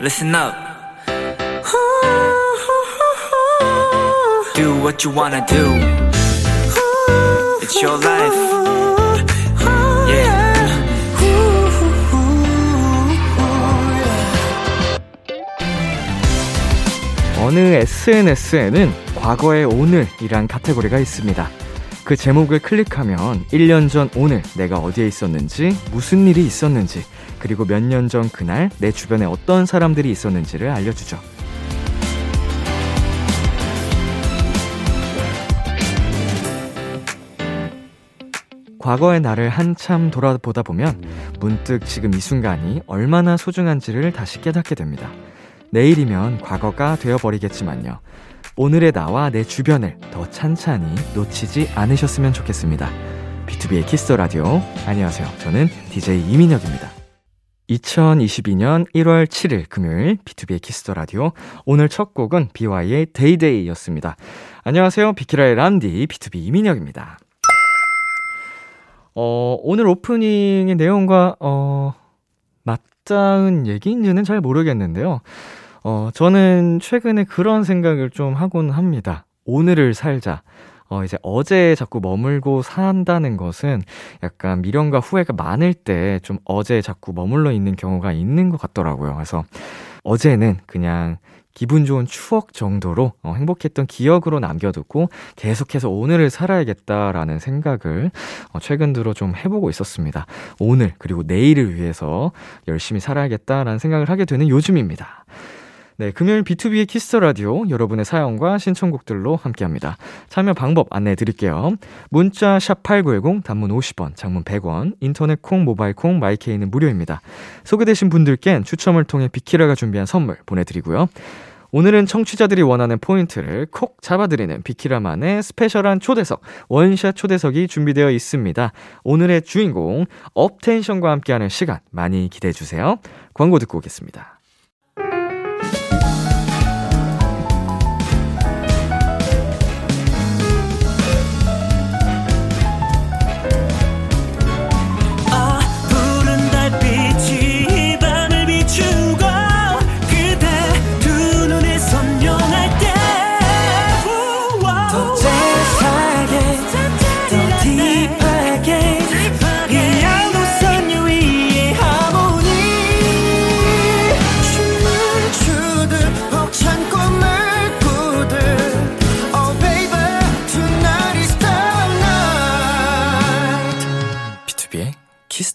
listen up. Do what you wanna do. It's your life. Yeah. 어느 SNS에는 과거의 오늘이란 카테고리가 있습니다. 그 제목을 클릭하면 1년 전 오늘 내가 어디에 있었는지, 무슨 일이 있었는지, 그리고 몇 년 전 그날 내 주변에 어떤 사람들이 있었는지를 알려주죠. 과거의 나를 한참 돌아보다 보면 문득 지금 이 순간이 얼마나 소중한지를 다시 깨닫게 됩니다. 내일이면 과거가 되어버리겠지만요. 오늘의 나와 내 주변을 더 찬찬히 놓치지 않으셨으면 좋겠습니다. B2B의 키스 더 라디오. 안녕하세요. 저는 DJ 이민혁입니다. 2022년 1월 7일 금요일 B2B의 키스 더 라디오. 오늘 첫 곡은 BY의 데이데이였습니다. 안녕하세요. 비키라의 람디 B2B 이민혁입니다. 오늘 오프닝의 내용과 맞닿은 얘기인지는 잘 모르겠는데요. 저는 최근에 그런 생각을 좀 하곤 합니다. 오늘을 살자. 이제 어제에 자꾸 머물고 산다는 것은 약간 미련과 후회가 많을 때 좀 어제에 자꾸 머물러 있는 경우가 있는 것 같더라고요. 그래서 어제는 그냥 기분 좋은 추억 정도로 행복했던 기억으로 남겨두고 계속해서 오늘을 살아야겠다라는 생각을 최근 들어 좀 해보고 있었습니다. 오늘 그리고 내일을 위해서 열심히 살아야겠다라는 생각을 하게 되는 요즘입니다. 네, 금요일 B2B의 키스 더 라디오, 여러분의 사연과 신청곡들로 함께합니다. 참여 방법 안내해드릴게요. 문자 샵8910, 단문 50원, 장문 100원, 인터넷 콩, 모바일 콩, 마이케이는 무료입니다. 소개되신 분들께는 추첨을 통해 비키라가 준비한 선물 보내드리고요. 오늘은 청취자들이 원하는 포인트를 콕 잡아드리는 비키라만의 스페셜한 초대석, 원샷 초대석이 준비되어 있습니다. 오늘의 주인공, 업텐션과 함께하는 시간 많이 기대해주세요. 광고 듣고 오겠습니다. 키스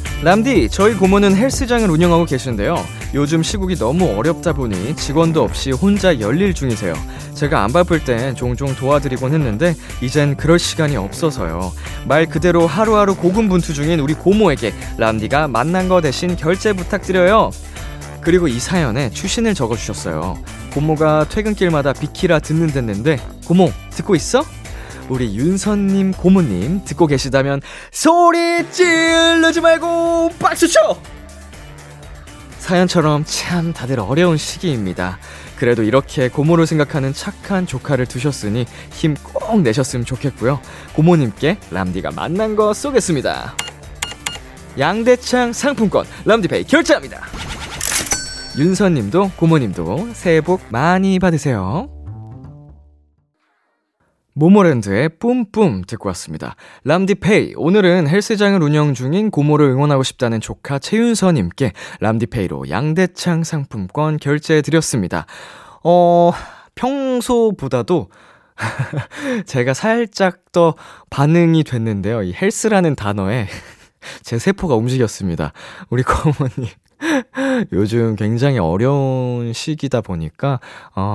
람디, 저희 고모는 헬스장을 운영하고 계신데요. 요즘 시국이 너무 어렵다 보니 직원도 없이 혼자 열일 중이세요. 제가 안 바쁠 땐 종종 도와드리곤 했는데 이젠 그럴 시간이 없어서요. 말 그대로 하루하루 고군분투 중인 우리 고모에게 람디가 만난 거 대신 결제 부탁드려요. 그리고 이 사연에 추신을 적어주셨어요. 고모가 퇴근길마다 비키라 듣는댔는데, 고모 듣고 있어? 우리 윤선님 고모님 듣고 계시다면 소리 찌르지 말고 박수쳐! 사연처럼 참 다들 어려운 시기입니다. 그래도 이렇게 고모를 생각하는 착한 조카를 두셨으니 힘 꼭 내셨으면 좋겠고요. 고모님께 람디가 만난 거 쏘겠습니다. 양대창 상품권 람디페이 결제합니다. 윤선님도 고모님도 새해 복 많이 받으세요. 모모랜드의 뿜뿜 듣고 왔습니다. 람디페이. 오늘은 헬스장을 운영 중인 고모를 응원하고 싶다는 조카 최윤서님께 람디페이로 양대창 상품권 결제해드렸습니다. 평소보다도 제가 살짝 더 반응이 됐는데요. 이 헬스라는 단어에 제 세포가 움직였습니다. 우리 고모님. 요즘 굉장히 어려운 시기다 보니까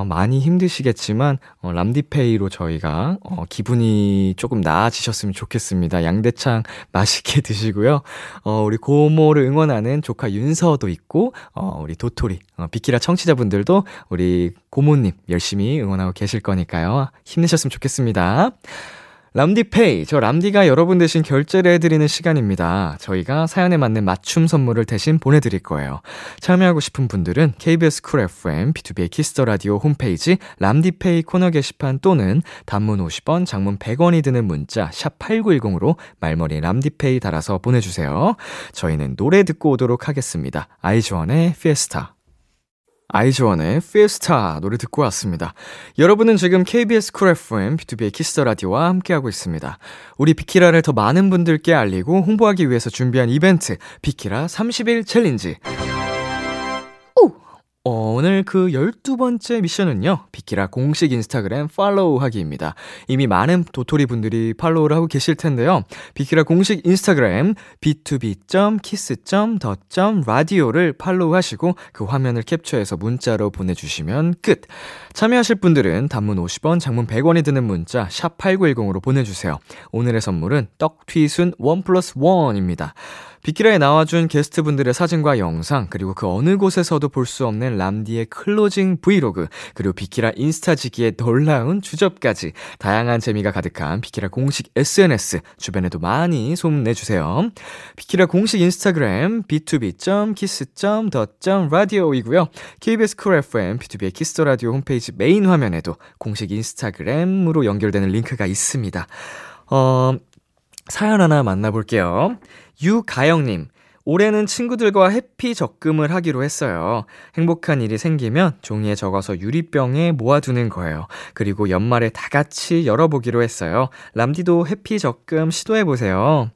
많이 힘드시겠지만 람디페이로 저희가 기분이 조금 나아지셨으면 좋겠습니다. 양대창 맛있게 드시고요. 우리 고모를 응원하는 조카 윤서도 있고 우리 도토리 비키라 청취자분들도 우리 고모님 열심히 응원하고 계실 거니까요. 힘내셨으면 좋겠습니다. 람디페이, 저 람디가 여러분 대신 결제를 해드리는 시간입니다. 저희가 사연에 맞는 맞춤 선물을 대신 보내드릴 거예요. 참여하고 싶은 분들은 KBS Cool FM, B2B의 Kiss The Radio 홈페이지 람디페이 코너 게시판 또는 단문 50원, 장문 100원이 드는 문자 샵 8910으로 말머리 람디페이 달아서 보내주세요. 저희는 노래 듣고 오도록 하겠습니다. 아이즈원의 피에스타. 아이즈원의 피에스타 노래 듣고 왔습니다. 여러분은 지금 KBS 쿨 FM, B2B의 키스 더 라디오와 함께하고 있습니다. 우리 비키라를 더 많은 분들께 알리고 홍보하기 위해서 준비한 이벤트, 비키라 30일 챌린지. 오늘 그 12번째 미션은요, 비키라 공식 인스타그램 팔로우 하기입니다. 이미 많은 도토리 분들이 팔로우를 하고 계실 텐데요. 비키라 공식 인스타그램 b2b.kiss.the.radio를 팔로우 하시고 그 화면을 캡처해서 문자로 보내주시면 끝. 참여하실 분들은 단문 50원, 장문 100원이 드는 문자 샵 8910으로 보내주세요. 오늘의 선물은 떡튀순 1+1입니다. 비키라에 나와준 게스트분들의 사진과 영상, 그리고 그 어느 곳에서도 볼 수 없는 람디의 클로징 브이로그, 그리고 비키라 인스타지기의 놀라운 주접까지 다양한 재미가 가득한 비키라 공식 SNS, 주변에도 많이 소문내주세요. 비키라 공식 인스타그램 b2b.kiss.the.radio이고요. KBS 쿨 FM, B2B의 키스더라디오 홈페이지 메인 화면에도 공식 인스타그램으로 연결되는 링크가 있습니다. 사연 하나 만나볼게요. 유가영님, 올해는 친구들과 해피 적금을 하기로 했어요. 행복한 일이 생기면 종이에 적어서 유리병에 모아두는 거예요. 그리고 연말에 다 같이 열어보기로 했어요. 람디도 해피 적금 시도해보세요.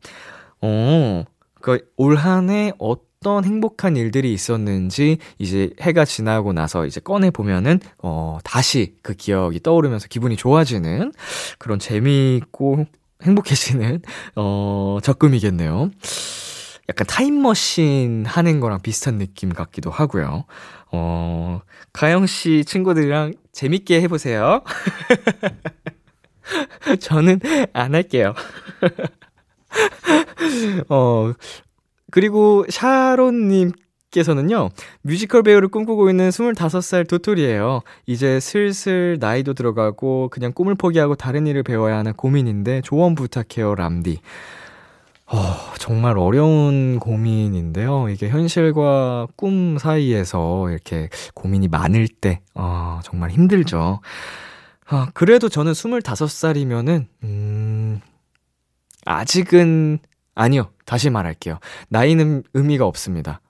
올 한 해 어떤 행복한 일들이 있었는지 이제 해가 지나고 나서 이제 꺼내보면은 다시 그 기억이 떠오르면서 기분이 좋아지는 그런 재미있고 행복해지는 적금이겠네요. 약간 타임머신 하는 거랑 비슷한 느낌 같기도 하고요. 가영씨 친구들이랑 재밌게 해보세요. 저는 안 할게요. 그리고 샤론님 께서는요, 뮤지컬 배우를 꿈꾸고 있는 25살 도토리예요. 이제 슬슬 나이도 들어가고 그냥 꿈을 포기하고 다른 일을 배워야 하는 고민인데 조언 부탁해요, 람디. 정말 어려운 고민인데요. 이게 현실과 꿈 사이에서 이렇게 고민이 많을 때 정말 힘들죠. 그래도 저는 25살이면은 아직은 아니요. 다시 말할게요. 나이는 의미가 없습니다.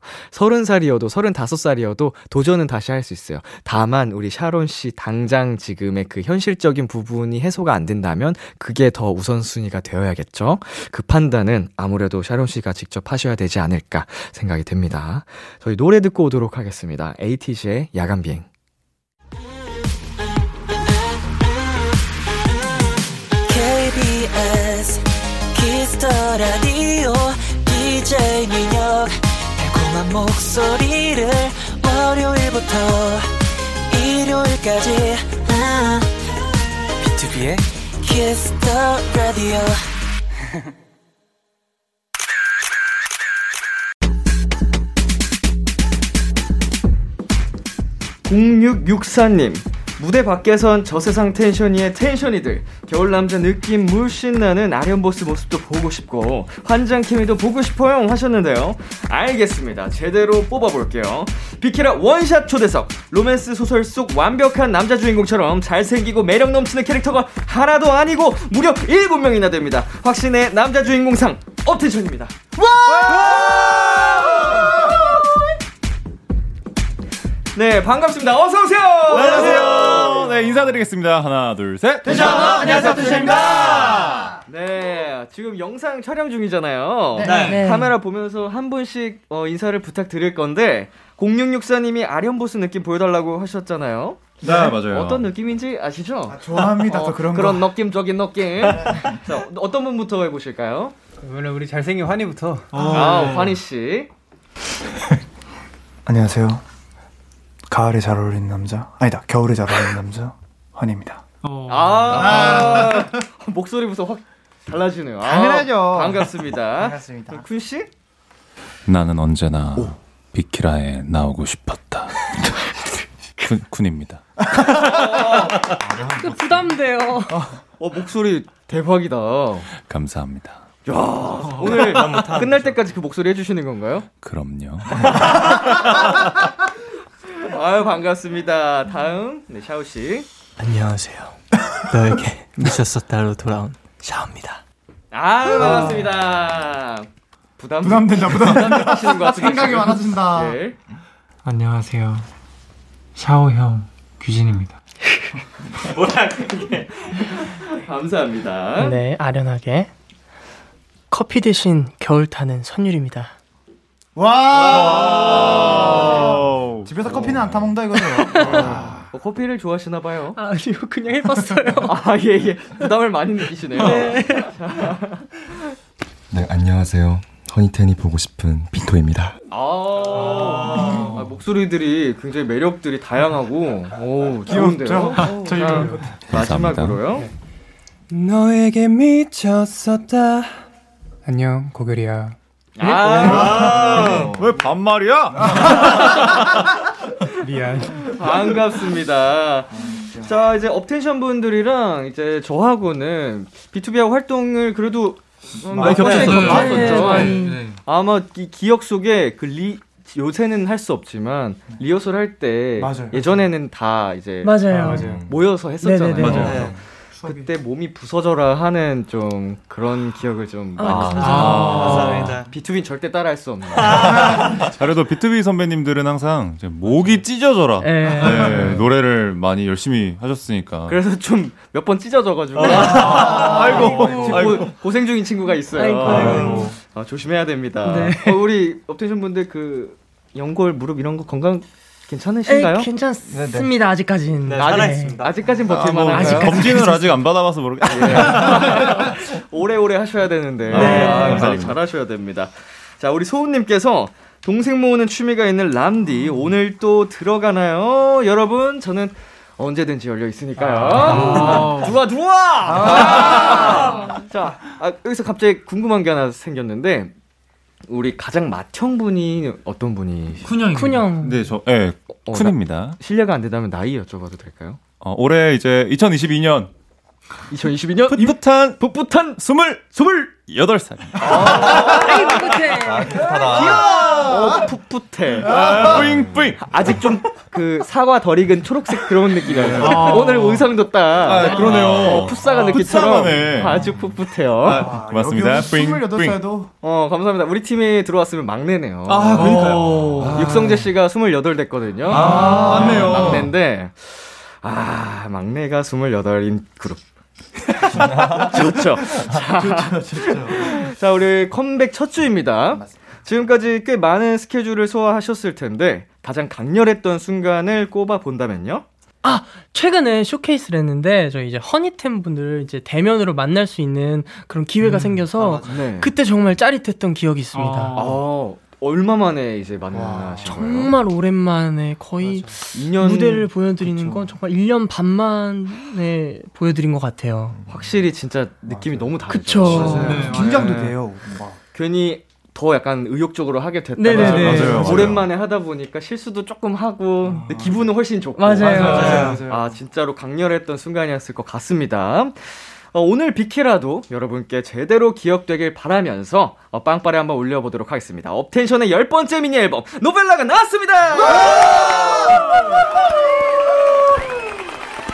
30살이어도 35살이어도 도전은 다시 할 수 있어요. 다만 우리 샤론 씨 당장 지금의 그 현실적인 부분이 해소가 안 된다면 그게 더 우선순위가 되어야겠죠. 그 판단은 아무래도 샤론 씨가 직접 하셔야 되지 않을까 생각이 됩니다. 저희 노래 듣고 오도록 하겠습니다. ATG의 야간비행. KBS Kiss the Radio, DJ 민혁. 달콤한 목소리를 월요일부터 일요일까지 B2B의 Kiss the Radio. (0664님) 무대 밖에선 저세상 텐션이의 텐션이들, 겨울남자 느낌 물씬 나는 아련보스 모습도 보고 싶고 환장 케미도 보고 싶어요 하셨는데요. 알겠습니다. 제대로 뽑아볼게요. 비키라 원샷 초대석. 로맨스 소설 속 완벽한 남자 주인공처럼 잘생기고 매력 넘치는 캐릭터가 하나도 아니고 무려 7명이나 됩니다. 확신의 남자 주인공상 업텐션입니다. 네, 반갑습니다. 어서오세요! 안녕하세요! 네, 인사드리겠습니다. 하나, 둘, 셋! 텐션! 안녕하세요, 텐션입니다! 네, 지금 영상 촬영 중이잖아요. 네. 카메라 보면서 한 분씩 인사를 부탁드릴 건데, 0664님이 아련보스 느낌 보여달라고 하셨잖아요. 네, 맞아요. 어떤 느낌인지 아시죠? 좋아합니다. 또 그런 느낌적인 느낌. 자, 어떤 분부터 해보실까요? 그러면 우리 잘생긴 환희부터. 네. 환희씨. 안녕하세요. 가을에 잘 어울리는 남자, 아니다, 겨울에 잘 어울리는 남자 환희입니다. 목소리부터 확 달라지네요. 당연하죠. 반갑습니다. 반갑습니다. 쿤 씨? 나는 언제나 비키라에 나오고 싶었다. 쿤입니다. 부담돼요. 목소리 대박이다. 감사합니다. 야, 오늘 끝날 때까지 그 목소리 해주시는 건가요? 그럼요. 아유, 반갑습니다. 다음, 네, 샤오씨. 안녕하세요. 너에게 미쳤었다로 돌아온 샤오입니다. 아유, 반갑습니다. 부담된다. 생각이 많아진다. 네. 안녕하세요. 샤오 형, 규진입니다. 뭐야, 그게. 감사합니다. 네, 아련하게. 커피 대신 겨울 타는 선율입니다. 와! 집에서 커피는 안 타먹는다 이거죠. 커피를 좋아하시나 봐요. 아, 아니요, 그냥 해봤어요. 아, 예. 부담을 많이 느끼시네요. 네. 네, 안녕하세요. 허니텐이 보고 싶은 비토입니다. 아, 목소리들이 굉장히 매력들이 다양하고, 오, 귀여운데요. 자, 마지막으로요. 네. 너에게 미쳤었다. 안녕, 고결이야. 아, 왜 반말이야? 미안. 반갑습니다. 자, 이제 업텐션 분들이랑 이제 저하고는 B2B하고 활동을 그래도 많이 겹쳤죠. 아마 기억 속에 요새는 할 수 없지만 리허설 할 때 예전에는 다 이제 맞아요. 모여서 했었잖아요. 맞아요. 그때 몸이 부서져라 하는 좀 그런 기억을 좀 감사합니다. B2B는 절대 따라할 수 없네요. 그래도 B2B 선배님들은 항상 목이 찢어져라 노래를 많이 열심히 하셨으니까 그래서 좀 몇 번 찢어져가지고 아이고. 고생 중인 친구가 있어요. 아이고. 아, 조심해야 됩니다. 네. 우리 업텐션 분들 그 연골, 무릎 이런 거 건강 괜찮으신가요? 에이, 괜찮습니다. 아직까지는. 네, 아직까진 버틸만한가요? 검진을 아직 안 받아봐서 모르겠어요. 오래오래 하셔야 되는데 관리 잘 하셔야 됩니다. 자, 우리 소은님께서 동생 모으는 취미가 있는 람디 오늘 또 들어가나요? 여러분, 저는 언제든지 열려 있으니까요. 들어와! 자, 여기서 갑자기 궁금한 게 하나 생겼는데 우리 가장 맏형분이 어떤 분이시죠? 쿤형. 네, 저 쿤입니다. 실례가 안 된다면 나이 여쭤봐도 될까요? 올해 이제 2022년 풋풋한 28살. 아이, 풋풋해. 풋풋해. 뿌잉뿌잉. 아직 좀 그 사과 덜 익은 초록색 그런 느낌이에요. 오늘 의상도 딱 그러네요. 풋사가 느낌처럼 아주 풋풋해요. 고맙습니다. 뿌잉. 28살도. 감사합니다. 우리 팀에 들어왔으면 막내네요. 아, 그러니까요. 육성재 씨가 28 됐거든요. 아, 맞네요. 막내인데. 아, 막내가 28인 그룹. 좋죠. 좋죠. 자, 우리 컴백 첫 주입니다. 지금까지 꽤 많은 스케줄을 소화하셨을 텐데 가장 강렬했던 순간을 꼽아 본다면요? 아, 최근에 쇼케이스를 했는데 저희 이제 허니템 분들을 이제 대면으로 만날 수 있는 그런 기회가 생겨서 그때 정말 짜릿했던 기억이 있습니다. 얼마 만에 이제 만나신 거예요? 정말 오랜만에 거의 2년, 무대를 보여드리는 건 정말 1년 반 만에 보여드린 것 같아요. 확실히 진짜 느낌이 너무 다르죠. 그쵸. 네. 긴장도 돼요. 막. 괜히 더 약간 의욕적으로 하게 됐다가 오랜만에 하다 보니까 실수도 조금 하고 근데 기분은 훨씬 좋고 맞아요. 아, 진짜로 강렬했던 순간이었을 것 같습니다. 오늘 비키라도 여러분께 제대로 기억되길 바라면서 빵빠레 한번 올려보도록 하겠습니다. 업텐션의 10번째 미니 앨범 노벨라가 나왔습니다.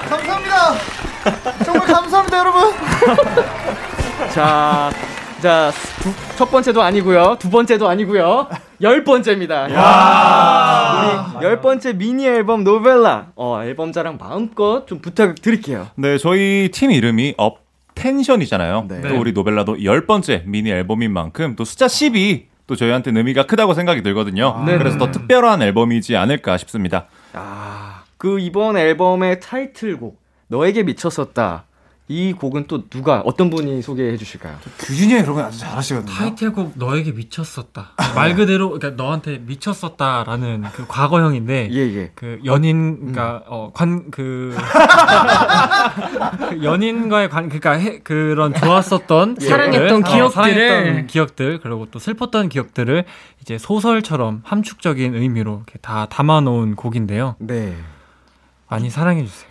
감사합니다. 정말 감사합니다, 여러분. 자, 첫 번째도 아니고요, 두 번째도 아니고요, 10번째입니다. 우리 10번째 미니 앨범 노벨라 앨범 자랑 마음껏 좀 부탁드릴게요. 네, 저희 팀 이름이 업텐션이잖아요. 네. 또 우리 노벨라도 10번째 미니 앨범인 만큼 또 숫자 10이 또 저희한테는 의미가 크다고 생각이 들거든요. 그래서 더 특별한 앨범이지 않을까 싶습니다. 그 이번 앨범의 타이틀곡 너에게 미쳤었다. 이 곡은 또 누가, 어떤 분이 소개해 주실까요? 규진이 형이 그런 건 아주 잘하시거든요. 타이틀곡 너에게 미쳤었다. 말 그대로 그러니까 너한테 미쳤었다라는 그 과거형인데 그 연인 연인과의 그런 좋았었던 사랑했던 기억들 그리고 또 슬펐던 기억들을 이제 소설처럼 함축적인 의미로 이렇게 다 담아놓은 곡인데요. 네. 많이 사랑해주세요.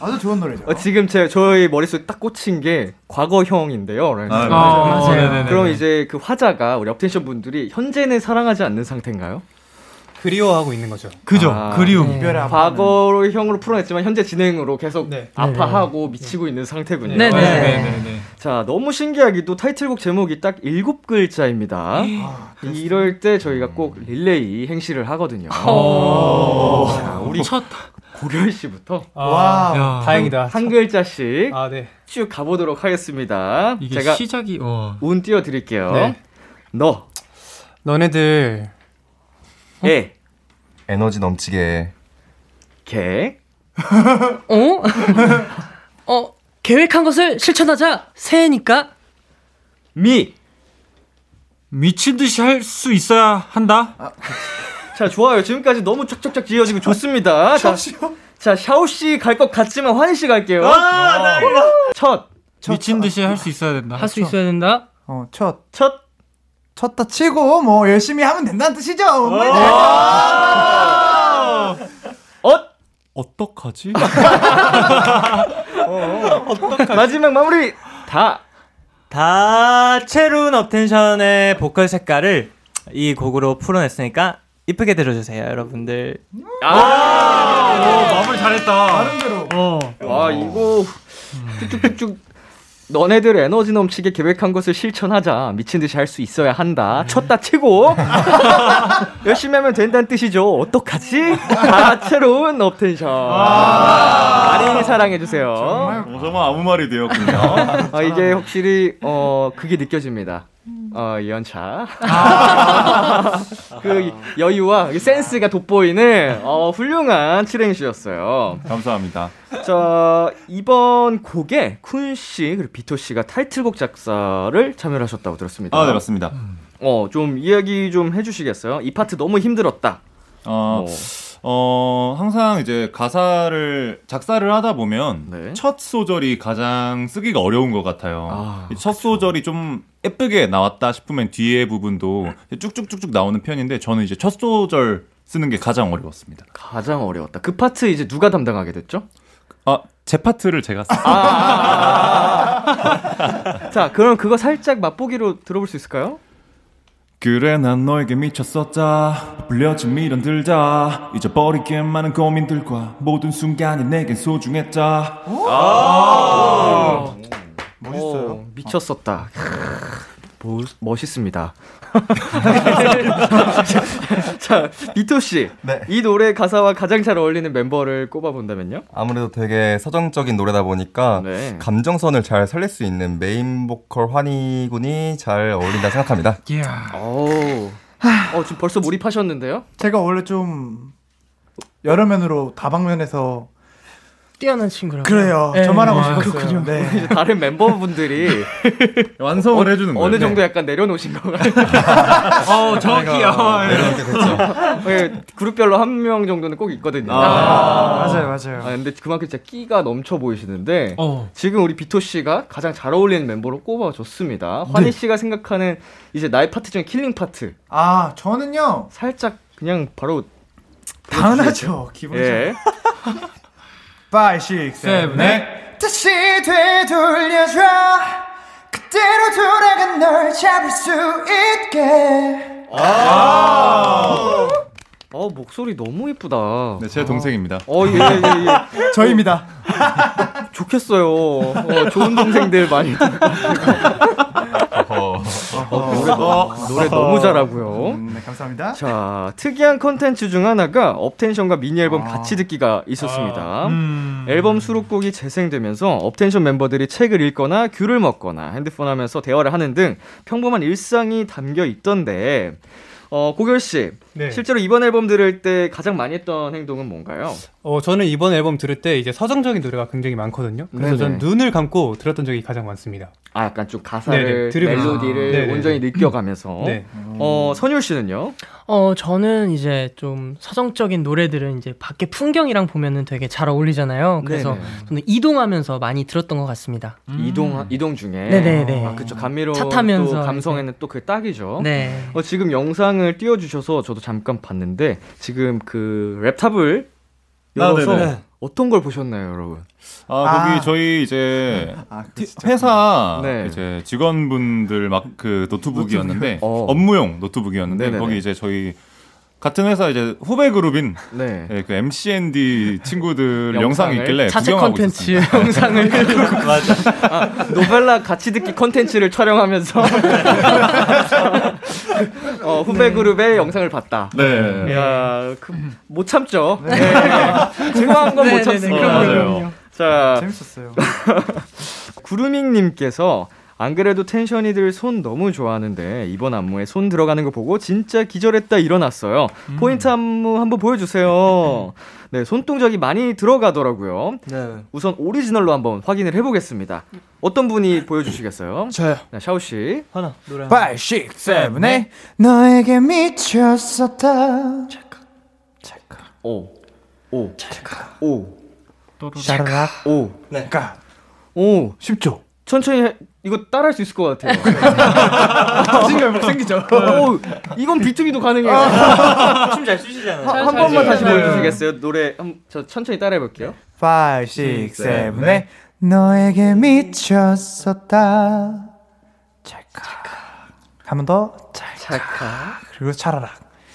아주 좋은 노래죠. 지금 저희 머릿속에 딱 꽂힌 게 과거형인데요. 맞아요. 그럼 이제 그 화자가 우리 업텐션 분들이 현재는 사랑하지 않는 상태인가요? 그리워하고 있는 거죠. 그죠. 그리움. 과거형으로 풀어냈지만 현재 진행으로 계속 네. 아파하고 네. 미치고 네. 있는 상태군요. 네네. 네. 네. 네. 네. 자, 너무 신기하게도 타이틀곡 제목이 딱 7글자입니다. 이럴 때 저희가 꼭 릴레이 행시를 하거든요. 자, 우리 첫 고결 씨부터. 와, 다행이다. 한 글자씩 네. 쭉 가보도록 하겠습니다. 이게 제가 시작이 운 띄워드릴게요. 네. 너네들. 에 에너지 넘치게 개 계획한 것을 실천하자. 새해니까 미친 듯이 할 수 있어야 한다. 자, 좋아요. 지금까지 너무 쫙쫙쫙 지어지고 좋습니다. 자, 샤오 씨 갈 것 같지만 환희 씨 갈게요. 첫 미친 듯이 할 수 있어야 된다. 할 수 있어야 된다. 쳤다 치고 뭐 열심히 하면 된다는 뜻이죠. 어떡하지? 마지막 마무리 다 채로운 업텐션의 보컬 색깔을 이 곡으로 풀어냈으니까 이쁘게 들어주세요, 여러분들. 마무리 잘했다. 나름대로. 이거 쭉쭉쭉쭉. 너네들 에너지 넘치게 계획한 것을 실천하자. 미친 듯이 할 수 있어야 한다. 쳤다 치고 열심히 하면 된다는 뜻이죠. 어떡하지? 다채로운 업텐션. 많이 사랑해주세요. 정말 아무 말이 되었군요. 이게 확실히 그게 느껴집니다. 연차. 그 여유와 센스가 돋보이는 훌륭한 7행시였어요. 감사합니다. 자, 이번 곡에 쿤 씨 그리고 비토 씨가 타이틀곡 작사를 참여를 하셨다고 들었습니다. 네, 맞습니다. 좀 이야기 좀 해주시겠어요? 이 파트 너무 힘들었다. 항상 이제 가사를 작사를 하다 보면 네. 첫 소절이 가장 쓰기가 어려운 것 같아요. 첫 소절이 좀 예쁘게 나왔다 싶으면 뒤에 부분도 쭉쭉쭉쭉 나오는 편인데 저는 이제 첫 소절 쓰는 게 가장 어려웠습니다. 가장 어려웠다. 그 파트 이제 누가 담당하게 됐죠? 제 파트를 제가 썼어요. 자, 그럼 그거 살짝 맛보기로 들어볼 수 있을까요? 그래 난 너에게 미쳤었다. 불려진 미련 들자. 잊어버리게 많은 고민들과 모든 순간이 내겐 소중했다. 멋있어요. 미쳤었다. 멋있습니다. 자, 비토씨. 네. 이 노래 가사와 가장 잘 어울리는 멤버를 꼽아본다면요? 아무래도 되게 서정적인 노래다 보니까 네. 감정선을 잘 살릴 수 있는 메인 보컬 환희 군이 잘 어울린다 생각합니다. 지금 벌써 몰입하셨는데요? 제가 원래 좀 여러 면으로 다방면에서 뛰어난 친구라고. 그래요. 에이. 저만 하고 싶었어요. 네. 다른 멤버분들이 완성을 해주는 거예요. 어느 정도 약간 내려놓으신 것 같아요. 저기요. 네, 그룹별로 한 명 정도는 꼭 있거든요. 맞아요. 근데 그만큼 진짜 끼가 넘쳐 보이시는데 지금 우리 비토 씨가 가장 잘 어울리는 멤버로 꼽아줬습니다. 네. 환희 씨가 생각하는 이제 나의 파트 중에 킬링 파트. 저는요. 살짝 그냥 바로 당연하죠. 기본적으로. 예. 5, 6, 7, 8 다시 되돌려줘. 그대로 돌아간 널 잡을 수 있게. 목소리 너무 이쁘다. 네, 제 동생입니다. 예. 저입니다. 좋겠어요. 좋은 동생들 많이. 노래 너무 잘하고요. 네, 감사합니다. 자, 특이한 컨텐츠 중 하나가 업텐션과 미니 앨범 같이 듣기가 있었습니다. 앨범 수록곡이 재생되면서 업텐션 멤버들이 책을 읽거나 귤을 먹거나 핸드폰 하면서 대화를 하는 등 평범한 일상이 담겨 있던데 고결씨, 네. 실제로 이번 앨범 들을 때 가장 많이 했던 행동은 뭔가요? 저는 이번 앨범 들을 때 이제 서정적인 노래가 굉장히 많거든요. 그래서 저는 눈을 감고 들었던 적이 가장 많습니다. 약간 좀 가사를, 멜로디를 온전히 느껴가면서. 선율 씨는요? 저는 이제 좀 서정적인 노래들은 이제 밖에 풍경이랑 보면은 되게 잘 어울리잖아요. 그래서 저는 이동하면서 많이 들었던 것 같습니다. 이동 중에. 네네네. 아, 그쵸. 감미로운 차 타면서 또 감성에는 또 그게 딱이죠. 네. 지금 영상을 띄워주셔서 저도 잠깐 봤는데 지금 그 랩탑을 열어서 어떤 걸 보셨나요, 여러분? 거기 저희 이제 회사 네. 이제 직원분들 막 그 노트북이었는데 업무용 노트북이었는데 네네네. 거기 이제 저희 같은 회사 이제 후배 그룹인 네, 그 MCND 친구들 영상이 있길래 자체 컨텐츠 영상을 맞아. 노벨라 같이 듣기 컨텐츠를 촬영하면서 후배 그룹의 영상을 봤다. 네. 야, 못 참죠. 네. 중요한 건 못 참습니다. 맞아요. 자, 재밌었어요. 구루밍님께서 안 그래도 텐션이들 손 너무 좋아하는데 이번 안무에 손 들어가는 거 보고 진짜 기절했다 일어났어요. 포인트 안무 한번 보여주세요. 네, 손동작이 많이 들어가더라고요. 네. 우선 오리지널로 한번 확인을 해보겠습니다. 어떤 분이 보여주시겠어요? 저요. 네, 샤오 씨. 하나, 노래. 5, 6, 7, 8. 너에게 미쳤었다. 찰칵. 5, 5. 찰칵. 5. 찰칵. 5. 네. 5. 쉽죠? 천천히 이거 따라할 수 있을 것 같아요. 자신감이 막 생기죠. 이건 B2B도 가능해요. 춤 잘 추시잖아요. 한 번만 다시 보여주시겠어요? 노래 저 천천히 따라해볼게요. 5, 6, 7, 8 너에게 미쳤었다 찰칵 한 번 더 찰칵 그리고 차라락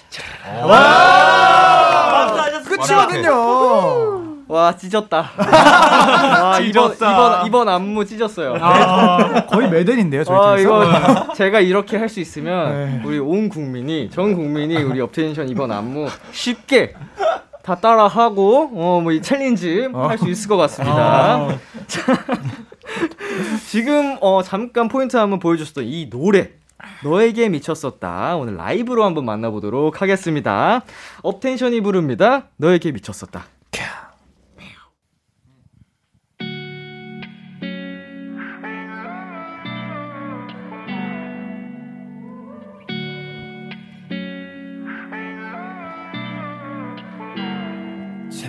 차라락 와 끝이거든요. 와 찢었다. 와, 이번 안무 찢었어요. 아, 거의 매댄인데요, 저희 팀에서. 이거 제가 이렇게 할 수 있으면 우리 전 국민이 우리 업텐션 이번 안무 쉽게 다 따라하고 뭐 이 챌린지 할 수 있을 것 같습니다. 지금 잠깐 포인트 한번 보여줬던 이 노래. 너에게 미쳤었다. 오늘 라이브로 한번 만나보도록 하겠습니다. 업텐션이 부릅니다. 너에게 미쳤었다.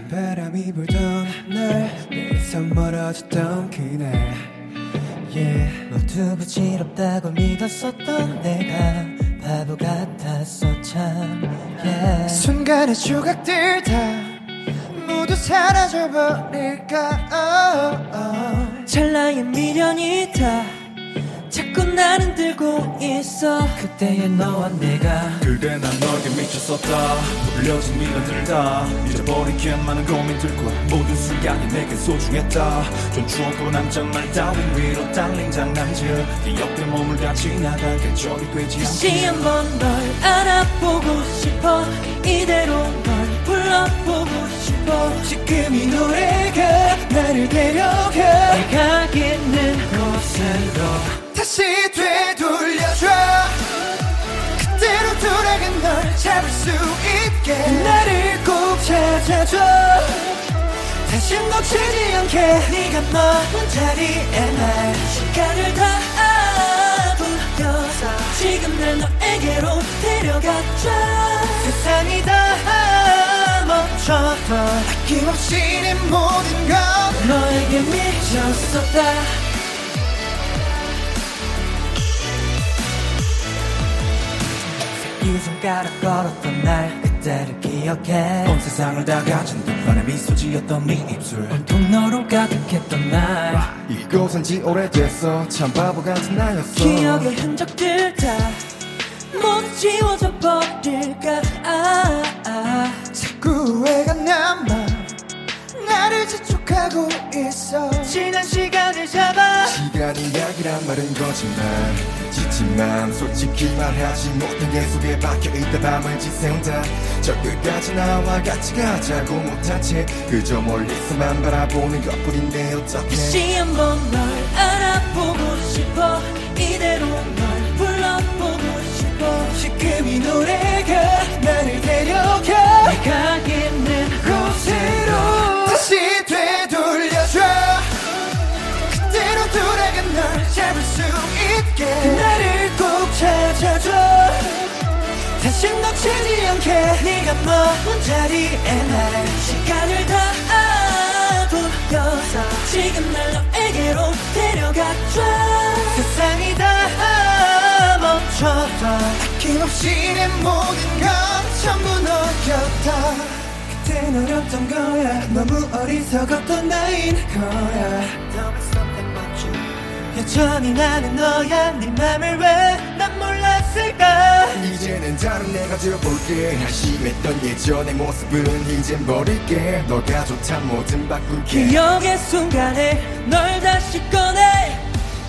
바람이 불던 날 내게서 멀어졌던 그날 yeah. 모두 부질없다고 믿었었던 내가 바보 같았어 참 yeah. 순간의 조각들 다 모두 사라져버릴까 oh, oh. 찰나의 미련이 다 자꾸 나는 들고 있어 그때의 너와 내가 그래 난 너에게 미쳤었다 불려진 미련들 다 잊어버린 게 많은 고민들과 모든 순간이 내겐 소중했다 전 추억과 남장말 따윈 위로 딸린 장난질 기억들 몸을 다 지나간 객적이 되지 않게 다시 한번 널 알아보고 싶어 이대로 널 불러보고 싶어 지금 이 노래가 나를 데려가 내가 있는 곳으로 다시 되돌려줘 그대로 돌아간 널 잡을 수 있게 나를 꼭 찾아줘 다시 놓치지 않게 네가 머문 자리에 날 시간을 다 돌려서 지금 날 너에게로 데려가줘 세상이 다 멈춰도 아낌없이 내 모든 것 너에게 미쳤었다 이 손가락 걸었던 날 그때를 기억해 온 세상을 다 가진 듯한의 미소 지었던 네 입술 온통 너로 가득했던 날 잊고 산지 오래됐어 참 바보 같은 나였어 기억의 흔적들 다 모두 지워져 버릴까 아, 아. 자꾸 후회가 남아 나를 재촉하고 있어 지난 시간을 잡아 시간이야기란 말은 거짓말 짓지만 솔직히 말하지 못한 게 속에 박혀있다 밤을 지새운다 저 끝까지 나와 같이 가자고 못한 채 그저 멀리서만 바라보는 것뿐인데 어떡해 다시 한번 널 알아보고 싶어 이대로 널 불러보고 싶어 지금 이 노래가 나를 데려가 내가 있는 곳으로 다시 되돌려줘 그대로 돌아가 널 잡을 수 있게 나를 꼭 찾아줘 다시 놓치지 않게 네가 머문 자리에 날 시간을 다 돌려서 지금 날 너에게로 데려가줘 세상이 다 멈춰도 아낌없이 내 모든 건 전부 너 곁다 그땐 어렸던 거야 너무 어리석었던 나인 거야 여전히 나는 너야 네 맘을 왜 난 몰랐을까 이제는 다른 내가 되어볼게 아쉬웠던 예전의 모습은 이젠 버릴게 너가 좋단 뭐든 바꿀게 기억의 순간에 널 다시 꺼내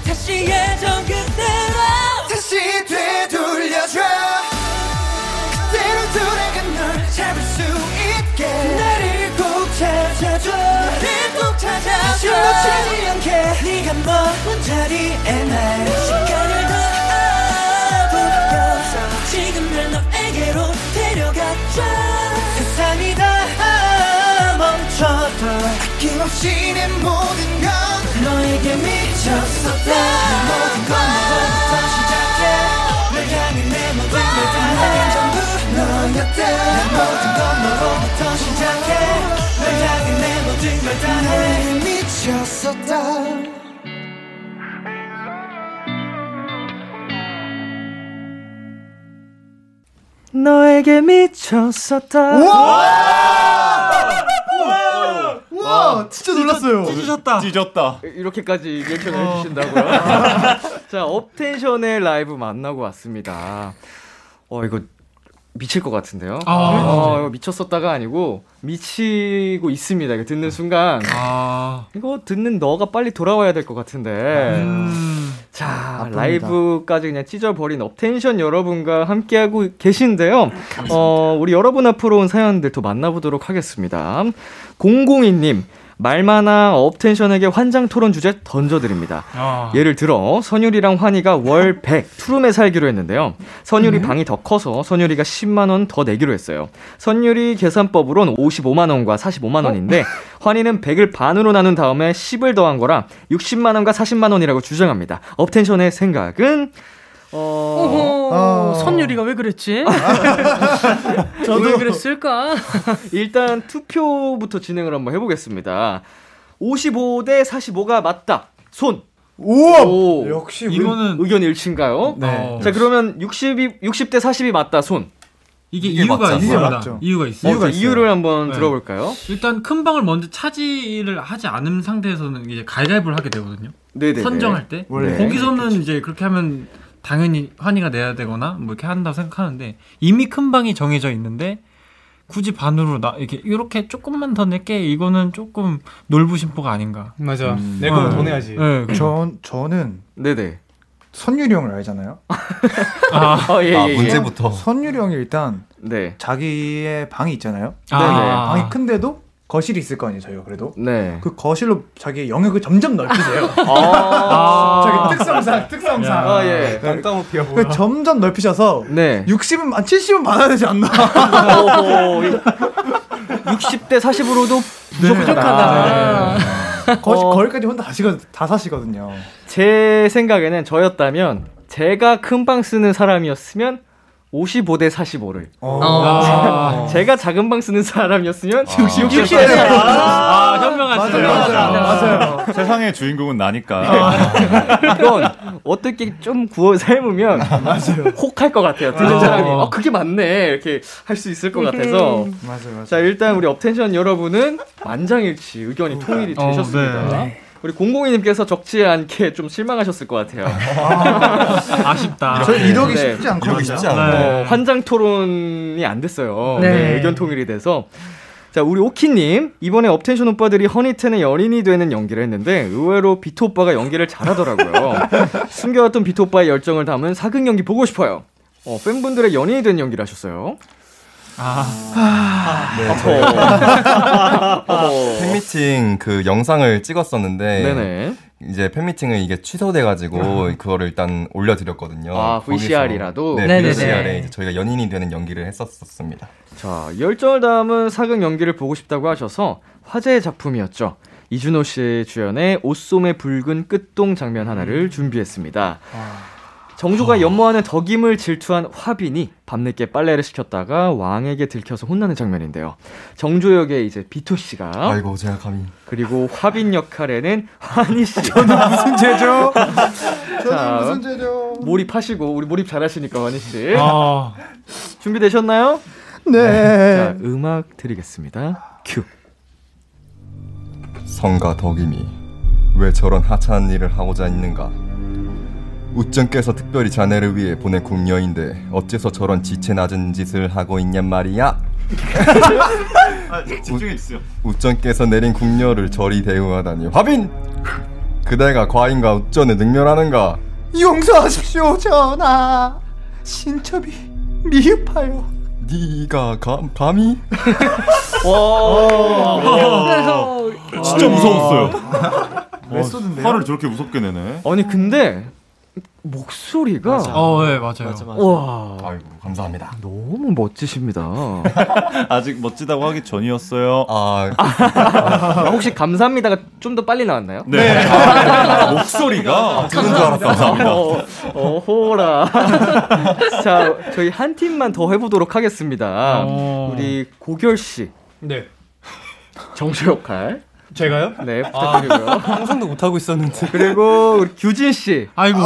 다시 예전 그대로 다시 되돌려줘 그대로 돌아간 널 잡을 수 있게 나를 꼭 찾아줘 나를 꼭 찾아줘 다시 놓치지 않게 네가 머문 자리에 날 시간을 다 돌려서 지금 날 너에게로 데려가줘 세상이 다 멈춰도 아낌없이 내 모든 건 너에게 미쳤었다 모든 건 너로부터 시작해 널 향해 내 모든 걸 다 전부 너였대 내 모든 건 너로부터 시작해 널 향해 내 모든 걸 다 너에게 미쳤었다 너에게 미쳤었다 와! 와, 진짜 놀랐어요. 찢었다. 이렇게까지 리액션을 해주신다고요? 자, 업텐션의 라이브 만나고 왔습니다. 이거 미칠 것 같은데요? 이거 미쳤었다가 아니고 미치고 있습니다. 이거 듣는 순간 이거 듣는 너가 빨리 돌아와야 될 것 같은데 자, 라이브까지 그냥 찢어버린 업텐션 여러분과 함께하고 계신데요. 우리 여러분 앞으로 온 사연들 또 만나보도록 하겠습니다. 002님 말만아 업텐션에게 환장토론 주제 던져드립니다. 예를 들어 선율이랑 환희가 월 100 투룸에 살기로 했는데요. 선율이 방이 더 커서 선율이가 10만 원 더 내기로 했어요. 선율이 계산법으론 55만 원과 45만 원인데 환희는 100을 반으로 나눈 다음에 10을 더한 거라 60만 원과 40만 원이라고 주장합니다. 업텐션의 생각은? 선율이가 왜 그랬지? 저도 왜 그랬을까? 일단 투표부터 진행을 한번 해보겠습니다. 55대 45가 맞다. 손. 오! 역시 이거는 의견 일치인가요? 네. 자, 그러면 60대 40이 맞다. 손. 이게 이유가 있어요. 이유를 한번 들어볼까요? 일단 큰 방을 먼저 차지를 하지 않은 상태에서는 이제 가위바위보를 하게 되거든요. 네네. 선정할 때. 원래. 거기서는 그렇지. 이제 그렇게 하면 당연히 환희가 내야 되거나 뭐 이렇게 한다고 생각하는데 이미 큰 방이 정해져 있는데 굳이 반으로 이렇게 조금만 더 낼게 이거는 조금 놀부심보가 아닌가. 맞아. 내 거는 더 내야지. 네, 저는 네네 선율이 형을 알잖아요. 문제부터 선율이 형이 일단 네. 자기의 방이 있잖아요. 방이 큰데도 거실이 있을 거 아니에요, 저희가 그래도. 네. 그 거실로 자기 영역을 점점 넓히세요. 자기 특성상. 예. 땅따오피아 그 점점 넓히셔서. 네. 60은, 70은 받아야 되지 않나. 60대 40으로도 부족하다. 네. 거실까지 혼자 다 사시거든요. 제 생각에는 저였다면, 제가 큰 방 쓰는 사람이었으면, 55대 45를. 제가 작은 방 쓰는 사람이었으면 60대 45. 현명하시네요. 맞아요. 세상의 주인공은 나니까. 이건 어떻게 좀 삶으면 혹할 것 같아요. 듣는 사람이. 그게 맞네. 이렇게 할 수 있을 것 같아서. 맞아요. 자, 일단 우리 업텐션 여러분은 만장일치 의견이 통일이 되셨습니다. 네. 우리 002님께서 적지 않게 좀 실망하셨을 것 같아요. 아쉽다. 저 이러기 쉽지 않거든요. 환장 토론이 안 됐어요. 네, 의견 통일이 돼서. 자, 우리 오키님 이번에 업텐션 오빠들이 허니텐의 연인이 되는 연기를 했는데 의외로 비토 오빠가 연기를 잘하더라고요. 숨겨왔던 비토 오빠의 열정을 담은 사극 연기 보고 싶어요. 팬분들의 연인이 된 연기를 하셨어요. 팬미팅 그 영상을 찍었었는데 네네. 이제 팬미팅은 이게 취소돼가지고 그거를 일단 올려드렸거든요. VCR이라도? 네, VCR에 이제 저희가 연인이 되는 연기를 했었습니다. 자, 열정을 담은 사극 연기를 보고 싶다고 하셔서 화제의 작품이었죠. 이준호 씨 주연의 옷소매 붉은 끝동 장면 하나를 준비했습니다. 정조가 연모하는 덕임을 질투한 화빈이 밤늦게 빨래를 시켰다가 왕에게 들켜서 혼나는 장면인데요. 정조 역의 이제 비토 씨가, 아이고 제가 감히, 그리고 화빈 역할에는 환희 씨. 저는 무슨 죄죠? 저는 무슨 죄죠? 몰입하시고, 우리 몰입 잘하시니까 환희 씨. 준비되셨나요? 네. 자, 음악 드리겠습니다. 큐. 성가 덕임이 왜 저런 하찮은 일을 하고자 있는가? 우쩡께서 특별히 자네를 위해 보낸 궁녀인데 어째서 저런 지체 낮은 짓을 하고 있냔 말이야. 집중해주세요. 우쩡께서 내린 궁녀를 저리 대우하다니 화빈! 그대가 과인과 우쩡을 능멸하는가? 용서하십시오 전하, 신첩이 미흡하여. 네가 감히? 와 진짜 무서웠어요. 화를 저렇게 무섭게 내네. 아니 근데 목소리가 네, 맞아요. 와, 아이고 감사합니다. 너무 멋지십니다. 아직 멋지다고 하기 전이었어요. 혹시 감사합니다가 좀 더 빨리 나왔나요? 네. 목소리가 듣는 줄 알았다. 감사합니다. 어호라. 자, 저희 한 팀만 더 해보도록 하겠습니다. 우리 고결 씨. 네. 정조 역할. 제가요? 네, 부탁드리고요. 상상도 못하고 있었는데. 그리고 우리 규진 씨. 아이고.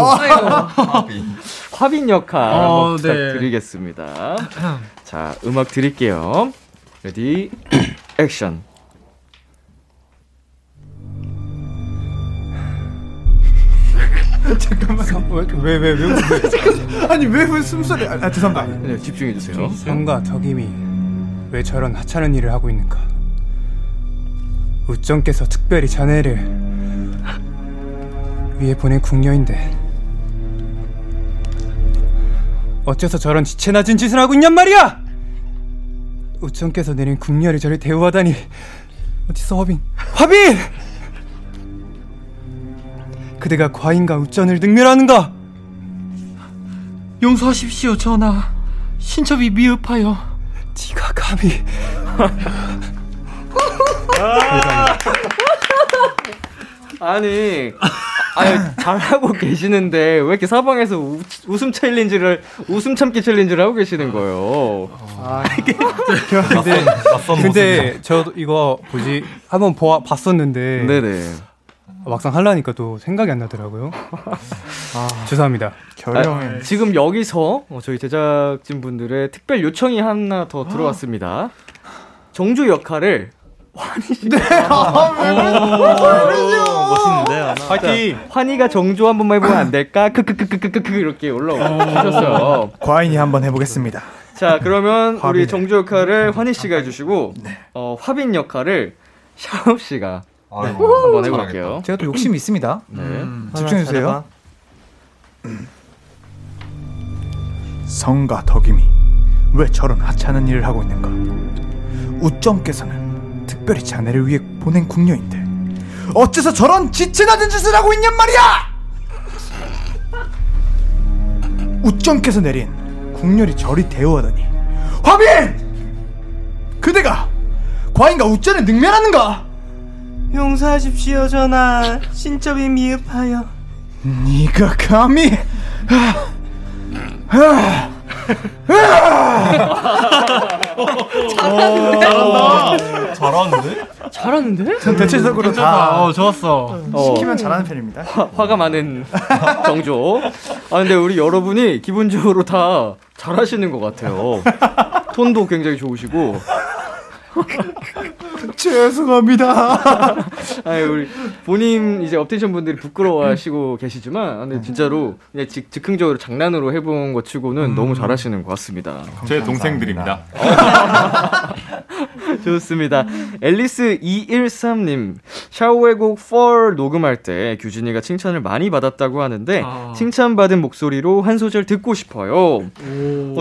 화빈 역할 한번 부탁드리겠습니다. 네. 자, 음악 드릴게요. 레디, 액션. 잠깐만. 왜 잠깐. 아니 왜 숨소리. 죄송합니다. 네, 집중해 주세요. 성가 덕임이 왜 저런 하찮은 일을 하고 있는가? 우쩡께서 특별히 자네를 위해 보낸 궁녀인데 어째서 저런 지체 낮은 짓을 하고 있냔 말이야! 우쩡께서 내린 궁녀를 저리 대우하다니. 어딨어 화빈! 그대가 과인과 우쩡을 능멸하는가? 용서하십시오 전하, 신첩이 미흡하여. 네가 감히. 아니 잘하고 계시는데 왜 이렇게 사방에서 웃음 참기 챌린지를 하고 계시는 거예요? 근데 저 이거 한번 봤었는데 네네. 막상 하려니까 또 생각이 안 나더라고요. 죄송합니다. 지금 여기서 저희 제작진 분들의 특별 요청이 하나 더 들어왔습니다. 정조 역할을 환희. 네. 멋있는데. 파이팅. 환희가 정조 한 번만 해보면 안 될까? 크크크크크크 이렇게 올라오셨어요. 과인이 한번 해보겠습니다. 자, 그러면 우리 정조 역할을 환희 씨가 해주시고, 화빈 역할을 샤오 씨가 한번 해볼게요. 제가 또 욕심이 있습니다. 집중해 주세요. 성가 덕임이 왜 저런 하찮은 일을 하고 있는가? 우쩡께서는 특별히 자네를 위해 보낸 궁녀인데 어째서 저런 지체나는 짓을 하고 있냔 말이야! 우쩡께서 내린 궁녀를 저리 대우하다니 화빈! 그대가 과인과 우쩡을 능멸하는가? 용서하십시오 전하, 신첩이 미흡하여. 네가 감히. 잘하는데? 전 대체적으로 다 좋았어. 시키면 잘하는 편입니다. 화가 많은 정조. 아 근데 우리 여러분이 기본적으로 다 잘하시는 것 같아요. 톤도 굉장히 좋으시고. 죄송합니다. 아니 우리 본인 이제 업텐션 분들이 부끄러워하시고 계시지만, 근데 진짜로 그냥 즉흥적으로 장난으로 해본 것 치고는 너무 잘하시는 것 같습니다. 제 동생들입니다. 좋습니다. 앨리스 213님, 샤오의 곡 Fall 녹음할 때 규진이가 칭찬을 많이 받았다고 하는데 칭찬받은 목소리로 한 소절 듣고 싶어요.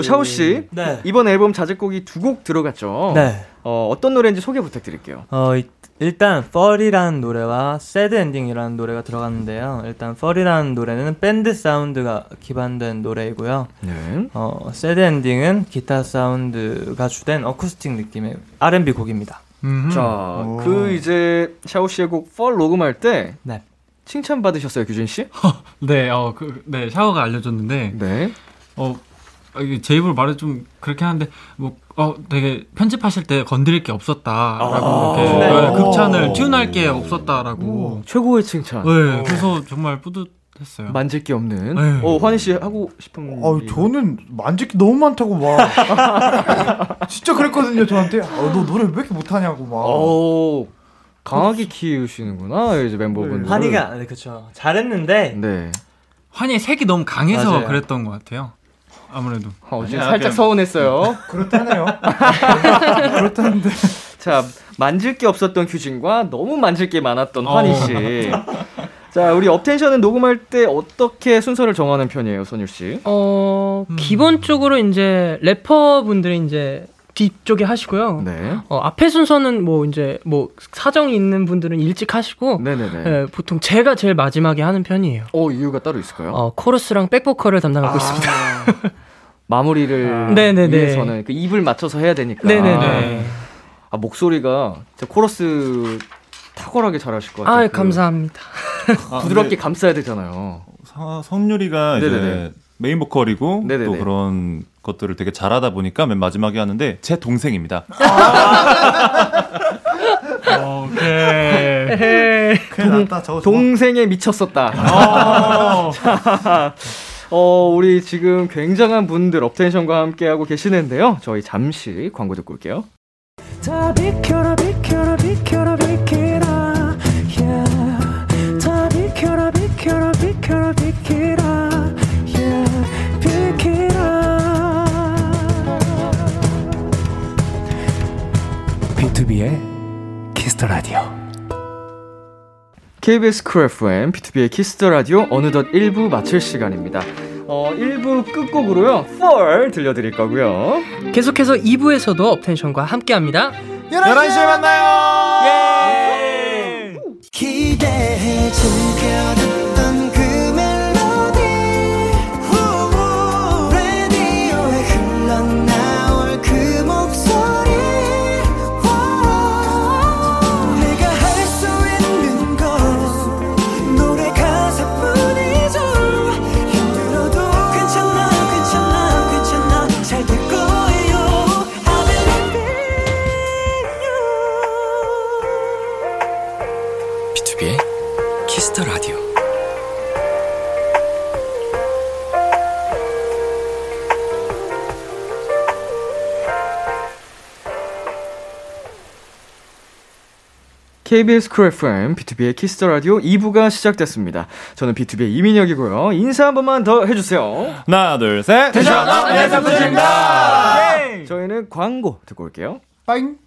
샤오 씨, 네. 이번 앨범 자작곡이 두 곡 들어갔죠? 네. 어떤 노래인지 소개 부탁드릴게요. 일단 Fall이라는 노래와 Sad Ending이라는 노래가 들어갔는데요. 일단 Fall이라는 노래는 밴드 사운드가 기반된 노래이고요. 네. Sad Ending은 기타 사운드가 주된 어쿠스틱 느낌의 R&B 곡입니다. 자, 그 이제 샤오 씨의 곡 Fall 녹음할 때 네. 칭찬 받으셨어요, 규진 씨? 네, 네 샤오가 알려줬는데, 네, 제 입으로 말을 좀 그렇게 하는데 뭐 되게 편집하실 때 건드릴 게 없었다라고 이렇게 극찬을 튠할 게 없었다라고 최고의 칭찬. 네, 그래서 정말 뿌듯했어요. 만질 게 없는. 네. 환희 씨 하고 싶은. 저는 만질 게 너무 많다고 막 진짜 그랬거든요 저한테. 너 노래 왜 이렇게 못하냐고 막. 강하게 키우시는구나 이제 멤버분들. 환희가 그렇죠. 잘했는데. 네. 환희 색이 너무 강해서 맞아요. 그랬던 것 같아요. 아무래도 아니야, 살짝 그냥... 서운했어요. 그렇다네요. 그렇다는데. 자, 만질 게 없었던 규진과 너무 만질 게 많았던 환희 씨. 자, 우리 업텐션은 녹음할 때 어떻게 순서를 정하는 편이에요, 선율 씨? 기본적으로 이제 래퍼분들이 이제 뒤쪽에 하시고요. 네. 앞에 순서는 뭐 이제 뭐 사정이 있는 분들은 일찍 하시고, 예, 보통 제가 제일 마지막에 하는 편이에요. 이유가 따로 있을까요? 코러스랑 백보컬을 담당하고 있습니다. 마무리를 위해서는 그 입을 맞춰서 해야 되니까. 네네네. 아, 목소리가 진짜 코러스 탁월하게 잘하실 것 같아요. 감사합니다. 부드럽게 감싸야 되잖아요. 성유리가 이제 메인 보컬이고 또 그런 것들을 되게 잘하다 보니까 맨 마지막에 하는데 제 동생입니다. 오케이. 동생에 미쳤었다. 자, 우리 지금 굉장한 분들 업텐션과 함께하고 계시는데요. 저희 잠시 광고 듣고 올게요. 다 비켜라 비켜라 비켜라 비켜라 yeah. 다 비켜라 비켜라 비켜라 비켜라 yeah. 비켜라 B2B의 Kiss the Radio. KBS Cool FM, B2B의 Kiss the Radio 어느덧 1부 마칠 시간입니다. 1부 끝곡으로요, Fall 들려드릴 거고요. 계속해서 2부에서도 업텐션과 함께합니다. 11시에 만나요. 예. 기대해 주면. KBS Cool FM, B2B의 Kiss the Radio 2부가 시작됐습니다. 저는 B2B의 이민혁이고요. 인사 한 번만 더 해주세요. 하나, 둘, 셋. 텐션 업! 안녕하세요, 부지입니다. 저희는 광고 듣고 올게요. 빠잉.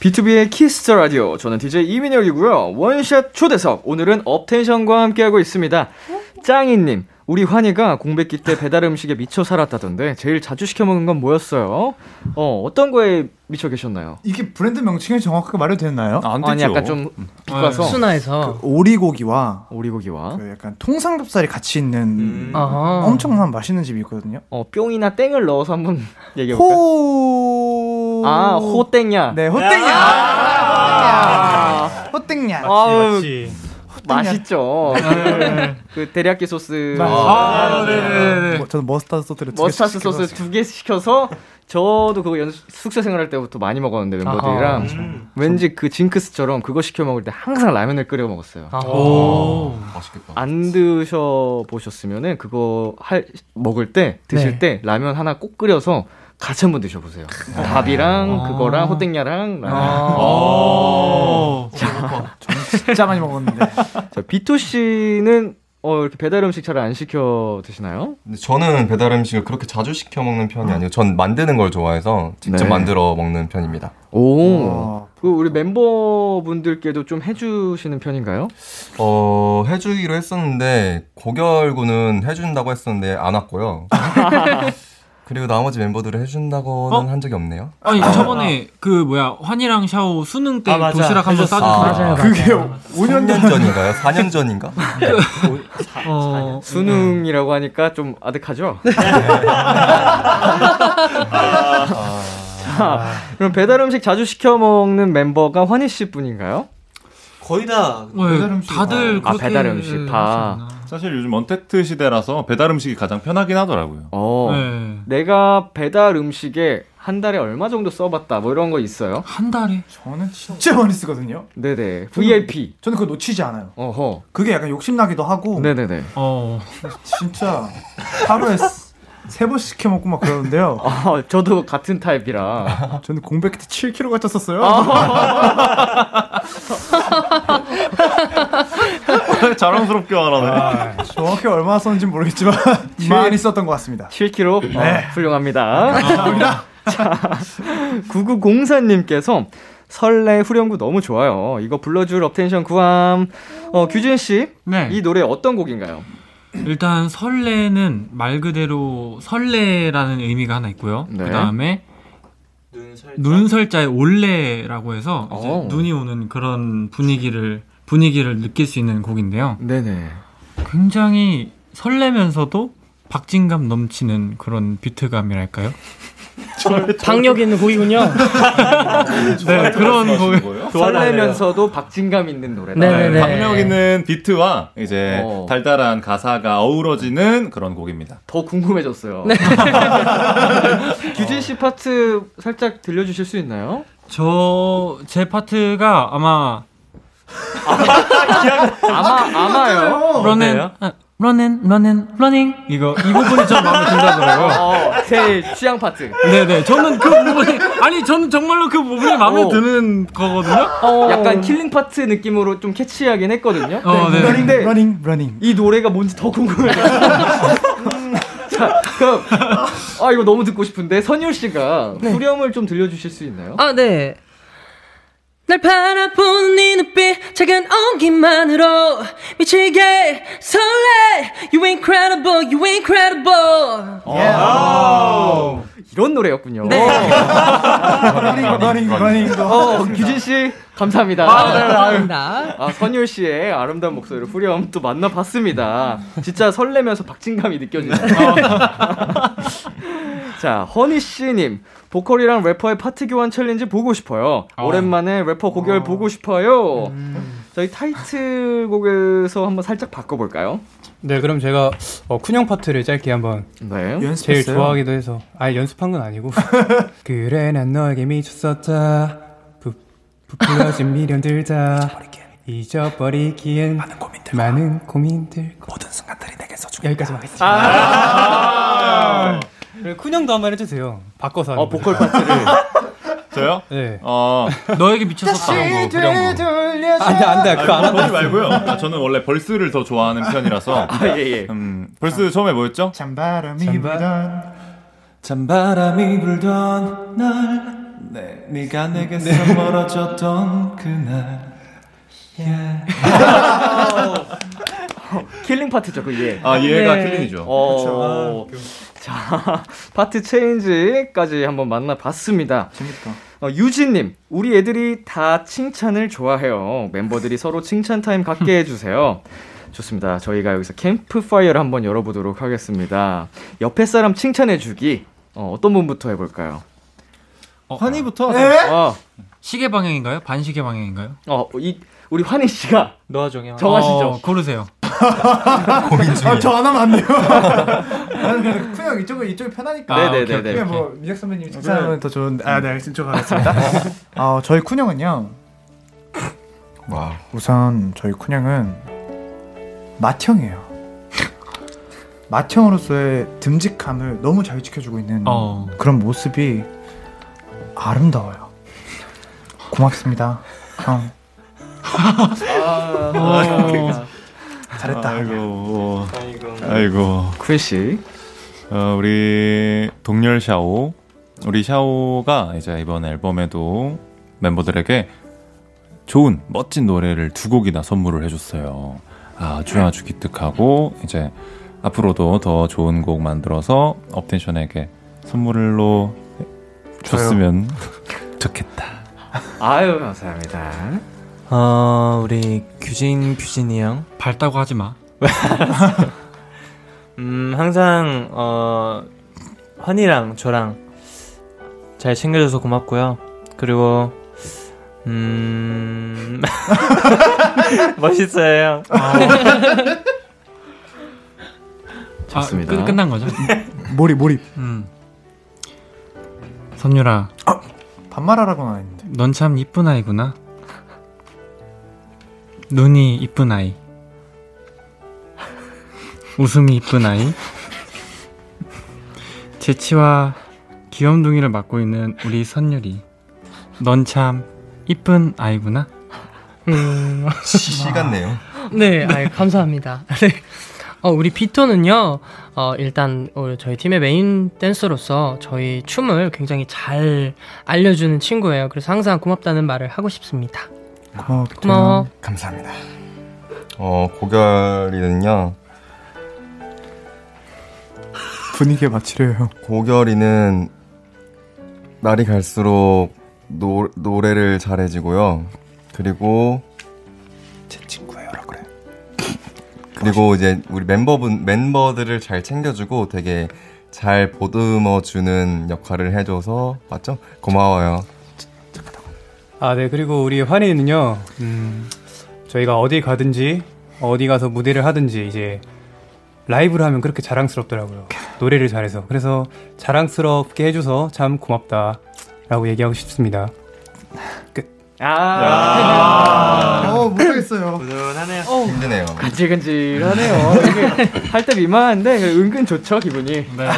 B2B의 Kiss the Radio. 저는 DJ 이민혁이고요. 원샷 초대석. 오늘은 업텐션과 함께하고 있습니다. 짱이님. 우리 환희가 공백기 때 배달 음식에 미쳐 살았다던데 제일 자주 시켜 먹은 건 뭐였어요? 어떤 거에 미쳐 계셨나요? 이게 브랜드 명칭을 정확하게 말해도 되나요? 안 되죠. 아니 약간 좀 비껴서 순화해서 그 오리고기와 그 약간 통삼겹살이 같이 있는 엄청난 맛있는 집이 있거든요. 뿅이나 땡을 넣어서 한번 얘기해 볼까요? 호땡야. 네, 호땡야. 맞지. 맛있죠. 그 데리야끼 소스. 네. 저는 머스타드 소스 2개 시켜서 저도 그거 숙소 생활할 때부터 많이 먹었는데 멤버들이랑 왠지 그 징크스처럼 그거 시켜 먹을 때 항상 라면을 끓여 먹었어요. 맛있겠다. 안 드셔 보셨으면은 그거 먹을 때 드실 때 라면 하나 꼭 끓여서 같이 한번 드셔보세요. 밥이랑 그거랑 호땡야랑 라면. 저는 진짜 많이 먹었는데. 자, 비토 씨는 이렇게 배달 음식 잘 안 시켜 드시나요? 근데 저는 배달 음식을 그렇게 자주 시켜 먹는 편이 아니에요. 전 만드는 걸 좋아해서 직접 만들어 먹는 편입니다. 그 우리 멤버분들께도 좀 해주시는 편인가요? 해주기로 했었는데 고결 군은 해준다고 했었는데 안 왔고요. 그리고 나머지 멤버들을 해준다고는 한 적이 없네요. 아니 저번에 환희랑 샤오 수능 때 도시락 한번 싸줬어요. 그게 5년 전인가요? 4년 전인가? 수능이라고 하니까 좀 아득하죠? 그럼 배달 음식 자주 시켜 먹는 멤버가 환희 씨뿐인가요? 거의 다 배달 음식 다들 그렇게 배달 음식 다. 사실 요즘 언택트 시대라서 배달 음식이 가장 편하긴 하더라고요. 네. 내가 배달 음식에 한 달에 얼마 정도 써봤다 뭐 이런 거 있어요? 한 달에? 저는 진짜 많이 쓰거든요. 네네. VIP. 저는 그거 놓치지 않아요. 어허. 그게 약간 욕심나기도 하고. 네네네. 진짜 하루에 3번씩 시켜 먹고 막 그러는데요. 아, 저도 같은 타입이라. 저는 공백기 때 7kg가 쪘었어요. 자랑스럽게 말하네. 정확히 얼마나 썼는지 모르겠지만 많이 썼던 것 같습니다. 7kg? 네. 훌륭합니다. 감사합니다. 자, 9904님께서 설레 후렴구 너무 좋아요. 이거 불러줄 업텐션 구함. 규진씨, 네. 이 노래 어떤 곡인가요? 일단 설레는 말 그대로 설레라는 의미가 하나 있고요. 네. 그 다음에 눈설자의 올레라고 해서 이제 눈이 오는 그런 분위기를 느낄 수 있는 곡인데요. 네네. 굉장히 설레면서도 박진감 넘치는 그런 비트감이랄까요? 박력 있는 곡이군요. 네, 그런 곡. 설레면서도 박진감 있는 노래다. 네네네. 박력 있는 비트와 이제 달달한 가사가 어우러지는 그런 곡입니다. 더 궁금해졌어요. 네. 규진 씨 파트 살짝 들려주실 수 있나요? 제 파트가 아마요. 러닝 이 부분이 좀 마음에 든다더라고요. 제 취향 파트. 네네. 저는 그 부분이 저는 정말로 그 부분이 마음에 드는 거거든요. 약간 킬링 파트 느낌으로 좀 캐치하긴 했거든요. 네. 러닝. 이 노래가 뭔지 더 궁금해요. 자, 그럼 이거 너무 듣고 싶은데 선율 씨가 후렴을 좀 들려주실 수 있나요? 네. 날 바라보는 네 눈빛 작은 온기만으로 미치게 설레 You incredible, you incredible. Yeah. 이런 노래였군요. 네. 러닝도 규진씨 감사합니다. 감사합니다. 선율씨의 아름다운 목소리를 후렴 또 만나봤습니다. 진짜 설레면서 박진감이 느껴지네요. 자, 허니씨님 보컬이랑 래퍼의 파트 교환 챌린지 보고 싶어요. 오랜만에 래퍼 고결 보고 싶어요. 저희 타이틀곡에서 한번 살짝 바꿔볼까요? 네, 그럼 제가 쿤형 파트를 짧게 한번 연습했어요? 제일 좋아하기도 해서 연습한 건 아니고 그래 난 너에게 미쳤었다 부풀어진 미련 들다 잊어버리기엔 많은 고민들 모든 순간들이 내게서 중요하다. 여기까지 하겠습니다. 쿤형도 한번 해주세요. 바꿔서 하는 보컬 파트를. 저요? 네. 너에게 미쳤었다. 안돼 그거 안 하지 말고요. 저는 원래 벌스를 더 좋아하는 편이라서. 벌스 처음에 뭐였죠? 찬바람이 불던 날 네가 내게서 멀어졌던 그날. 킬링 파트죠, 그 예. 얘가 킬링이죠. 그렇죠. 자, 파트 체인지까지 한번 만나봤습니다. 재밌다. 유진님, 우리 애들이 다 칭찬을 좋아해요. 멤버들이 서로 칭찬 타임 갖게 해주세요. 좋습니다. 저희가 여기서 캠프파이어를 한번 열어보도록 하겠습니다. 옆에 사람 칭찬해주기. 어떤 분부터 해볼까요? 환희부터? 시계 방향인가요? 반시계 방향인가요? 우리 환희 씨가 정하시죠. 고르세요. 고민 중이에요. 저 안 하면 안 돼요. 나는 그냥 쿤형 이쪽이 편하니까. 네네네. 뭐 민혁 선배님이 칭찬하면 더 좋은데. 네, 알겠습니다. 가겠습니다. 저희 쿤형은요. 와, 우선 저희 쿤형은 맏형이에요. 맏형으로서의 듬직함을 너무 잘 지켜주고 있는 그런 모습이 아름다워요. 고맙습니다, 형. 잘했다. 아이고. 쿤씨. 우리 동열 샤오. 우리 샤오가 이제 이번 앨범에도 멤버들에게 좋은 멋진 노래를 2곡이나 선물을 해줬어요. 아주 기특하고 이제 앞으로도 더 좋은 곡 만들어서 업텐션에게 선물로 줬으면 좋겠다. 아유, 감사합니다. 우리 규진이 형 밝다고 하지 마. 항상 환이랑 저랑 잘 챙겨줘서 고맙고요. 그리고 멋있어요. 좋습니다. 아, 끝난 거죠? 몰입. 선율아. 아, 반말하라고는 안 했는데. 넌 참 이쁜 아이구나. 눈이 이쁜 아이. 웃음이 이쁜 아이. 재치와 귀염둥이를 맡고 있는 우리 선율이. 넌 참 이쁜 아이구나. 시간네요. 네, 아이, 감사합니다. 네. 우리 비토는요, 일단 저희 팀의 메인 댄서로서 저희 춤을 굉장히 잘 알려주는 친구예요. 그래서 항상 고맙다는 말을 하고 싶습니다. 고마워, 비토. 감사합니다. 고결이는요. 분위기에 맞추려요. 고결이는 날이 갈수록 노래를 잘해지고요. 그리고 제 친구예요. 그래. 그리고 이제 우리 멤버들을 잘 챙겨주고 되게 잘 보듬어주는 역할을 해줘서 맞죠? 고마워요. 아, 네. 그리고 우리 환희는요. 저희가 어디 가든지 어디 가서 무대를 하든지 이제 라이브를 하면 그렇게 자랑스럽더라고요. 노래를 잘해서. 그래서 자랑스럽게 해줘서 참 고맙다. 라고 얘기하고 싶습니다. 끝. 아, 못하겠어요. 부지런하네요. 힘드네요. 간질간질하네요. 이게 할 때 미만한데 은근 좋죠 기분이. 네.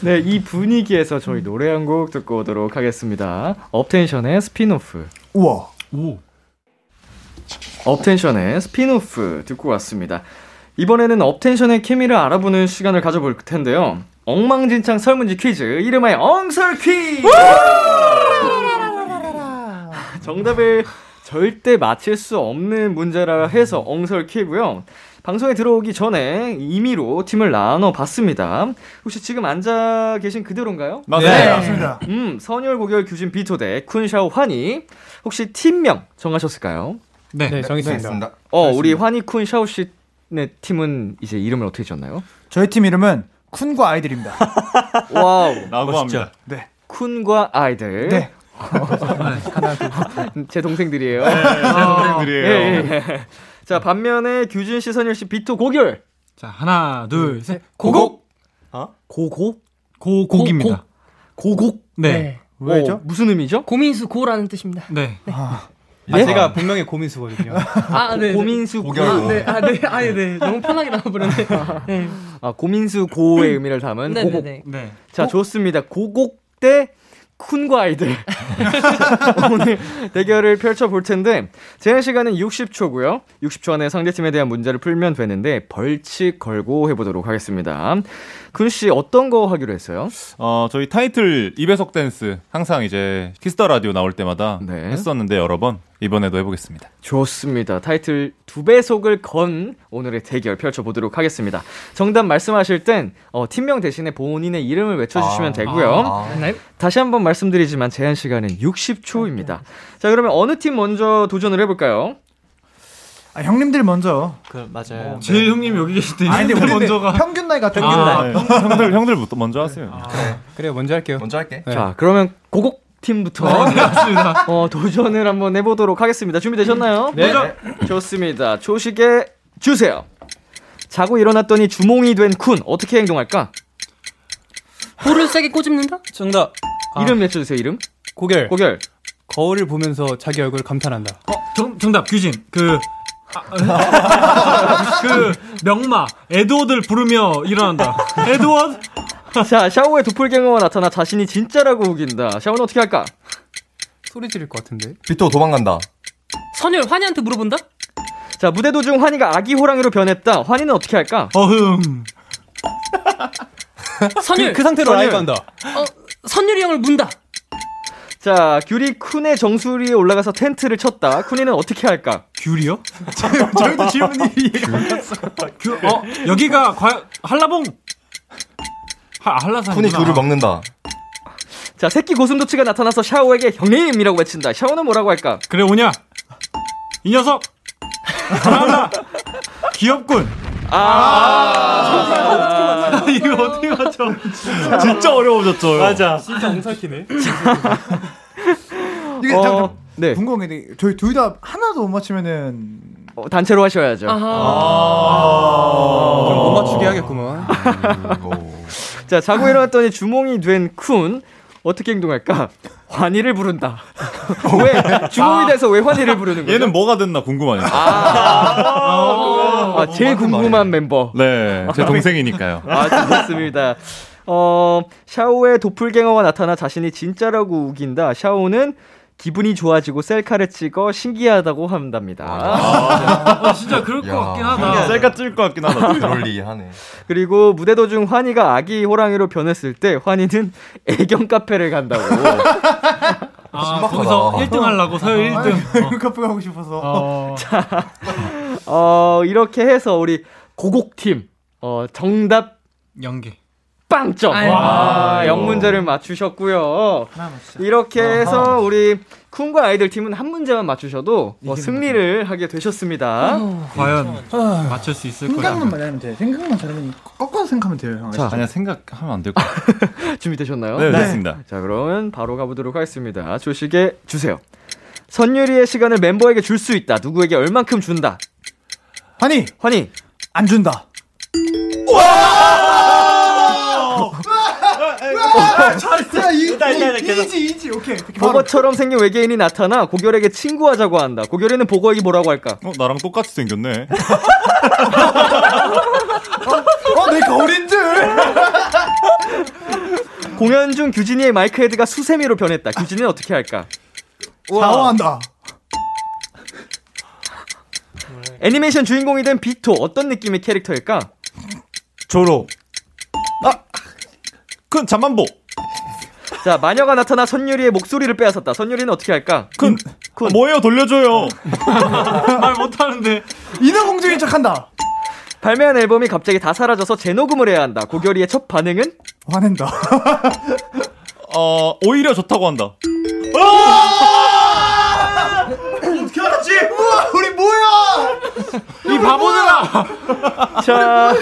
네, 이 분위기에서 저희 노래 한 곡 듣고 오도록 하겠습니다. 업텐션의 스핀오프. 우와. 오. 업텐션의 스핀오프 듣고 왔습니다. 이번에는 업텐션의 케미를 알아보는 시간을 가져볼 텐데요. 엉망진창 설문지 퀴즈, 이름하여 엉설 퀴즈! 정답을 절대 맞힐 수 없는 문제라 해서 엉설 퀴즈고요. 방송에 들어오기 전에 임의로 팀을 나눠봤습니다. 혹시 지금 앉아 계신 그대로인가요? 맞아요. 네, 맞습니다. 선율, 고결, 규진, 비토 대 쿤, 샤오, 환희. 혹시 팀명 정하셨을까요? 네, 정했습니다. 우리 환희, 쿤, 샤오 씨의 팀은 이제 이름을 어떻게 지었나요? 저희 팀 이름은 쿤과 아이들입니다. 와우. 라고 합니다. 네. 쿤과 아이들. 네. 제 동생들이에요. 네, 제 동생들이에요. 네. 자, 반면에 규진 씨, 선율 씨, 비토, 고결. 자, 하나, 둘, 셋. 고곡. 고곡? 고곡입니다. 고곡? 네. 네. 왜죠? 무슨 의미죠? 고민수 고라는 뜻입니다. 네. 네. 아, 예? 제가 본명이 고민수거든요. 아, 네. 고민수 고. 네. 너무 편하게 나와버렸네. 네. 아, 고민수 고의 의미를 담은 고곡. 네. 자, 좋습니다. 고곡 대 쿤과 아이들. 오늘 대결을 펼쳐볼 텐데, 제한 시간은 60초고요. 60초 안에 상대팀에 대한 문제를 풀면 되는데, 벌칙 걸고 해보도록 하겠습니다. 군씨, 어떤 거 하기로 했어요? 저희 타이틀 2배속 댄스, 항상 이제 키스 더 라디오 나올 때마다 했었는데, 여러 번. 이번에도 해보겠습니다. 좋습니다. 타이틀 2배속을 건 오늘의 대결 펼쳐보도록 하겠습니다. 정답 말씀하실 땐 팀명 대신에 본인의 이름을 외쳐주시면 되고요. 다시 한번 말씀드리지만 제한 시간은 60초입니다. 자, 그러면 어느 팀 먼저 도전을 해볼까요? 아, 형님들 먼저. 맞아요. 제일 네. 형님 여기 계실 때 형님들 먼저가. 평균 나이가 형들부터 먼저 하세요. 그래요. 먼저 할게요. 네. 자, 그러면 고곡 팀부터 도전을 한번 해보도록 하겠습니다. 준비되셨나요? 네. 좋습니다. 조식에 주세요. 자고 일어났더니 주몽이 된 쿤, 어떻게 행동할까? 볼을 세게 꼬집는다? 정답. 이름 외쳐주세요. 이름. 고결. 거울을 보면서 자기 얼굴 감탄한다. 정답. 규진. 그 명마 에드워드를 부르며 일어난다. 에드워드. 자, 샤오의 도플갱어가 나타나 자신이 진짜라고 우긴다. 샤오는 어떻게 할까? 소리 지를 것 같은데. 비토 도망간다. 선율 환희한테 물어본다. 자, 무대 도중 환희가 아기 호랑이로 변했다. 환희는 어떻게 할까? 선율 그 상태로 라이브 한다. 선율이 형을 문다. 자, 귤이 쿤의 정수리에 올라가서 텐트를 쳤다. 쿤이는 어떻게 할까? 귤이요? 저희도 질문이 이해가 안 갔어요. 여기가 과연 한라봉. 쿤이 귤을 먹는다. 자, 새끼 고슴도치가 나타나서 샤오에게 형님이라고 외친다. 샤오는 뭐라고 할까? 그래 오냐 이 녀석. 귀엽군. 이거 어떻게 맞춰? 진짜 어려워졌죠. 맞아. 진짜 엉삭히네. 이게 네. 궁금한 게 저희 둘 다 하나도 못 맞추면은 단체로 하셔야죠. 아~ 그럼 못 맞추게 하겠구만. 자, 자고 일어났더니 주몽이 된 쿤. 어떻게 행동할까? 환희를 부른다. 왜? 주몽이 돼서 왜 환희를 부르는 거야? 얘는 뭐가 됐나 궁금하네요. 제일 궁금한 말이에요. 멤버. 네, 제 동생이니까요. 좋습니다. 샤오의 도플갱어가 나타나 자신이 진짜라고 우긴다. 샤오는 기분이 좋아지고 셀카를 찍어 신기하다고 한답니다. 진짜 그럴 것 같긴 하다. 셀카 찍을 것 같긴 하다. 그럴리하네. 그리고 무대 도중 환희가 아기 호랑이로 변했을 때 환희는 애견 카페를 간다고. 거기서 1등 하려고 서열 1등. 애견 카페 가고 싶어서. 자, 이렇게 해서 우리 고곡팀 정답 연계. 빵점! 와, 0문제를 맞추셨고요. 하나 맞추자. 이렇게 해서 우리 쿤과 아이들 팀은 한 문제만 맞추셔도 승리를 하게 되셨습니다. 과연 맞출 수 있을 거야. 생각만 많이 하면 돼요. 생각만 잘하면 꺾어서 생각하면 돼요. 형. 자, 아니야, 생각하면 안 될 것 같아요. 준비되셨나요? 네, 됐습니다. 자, 그러면 바로 가보도록 하겠습니다. 조식에 주세요. 선율이의 시간을 멤버에게 줄 수 있다. 누구에게 얼만큼 준다. 환희! 안 준다. 우와! 잘했어. 이지 오케이. 보거처럼 생긴 외계인이 나타나 고결에게 친구하자고 한다. 고결이는 보거에게 뭐라고 할까? 나랑 똑같이 생겼네. 내 거린들. 공연 중 규진이의 마이크 헤드가 수세미로 변했다. 규진이는 어떻게 할까? 당황한다. 애니메이션 주인공이 된 비토 어떤 느낌의 캐릭터일까? 조로. 큰 잠만보. 자, 마녀가 나타나 선율이의 목소리를 빼앗았다. 선율이는 어떻게 할까? 큰 뭐예요? 돌려줘요. 말 못하는데 인어공주인 척한다. 발매한 앨범이 갑자기 다 사라져서 재녹음을 해야 한다. 고결이의 첫 반응은? 화낸다. 오히려 좋다고 한다. 어떻게 알았지? 우와, 우리 뭐야? 이 바보들아. 자.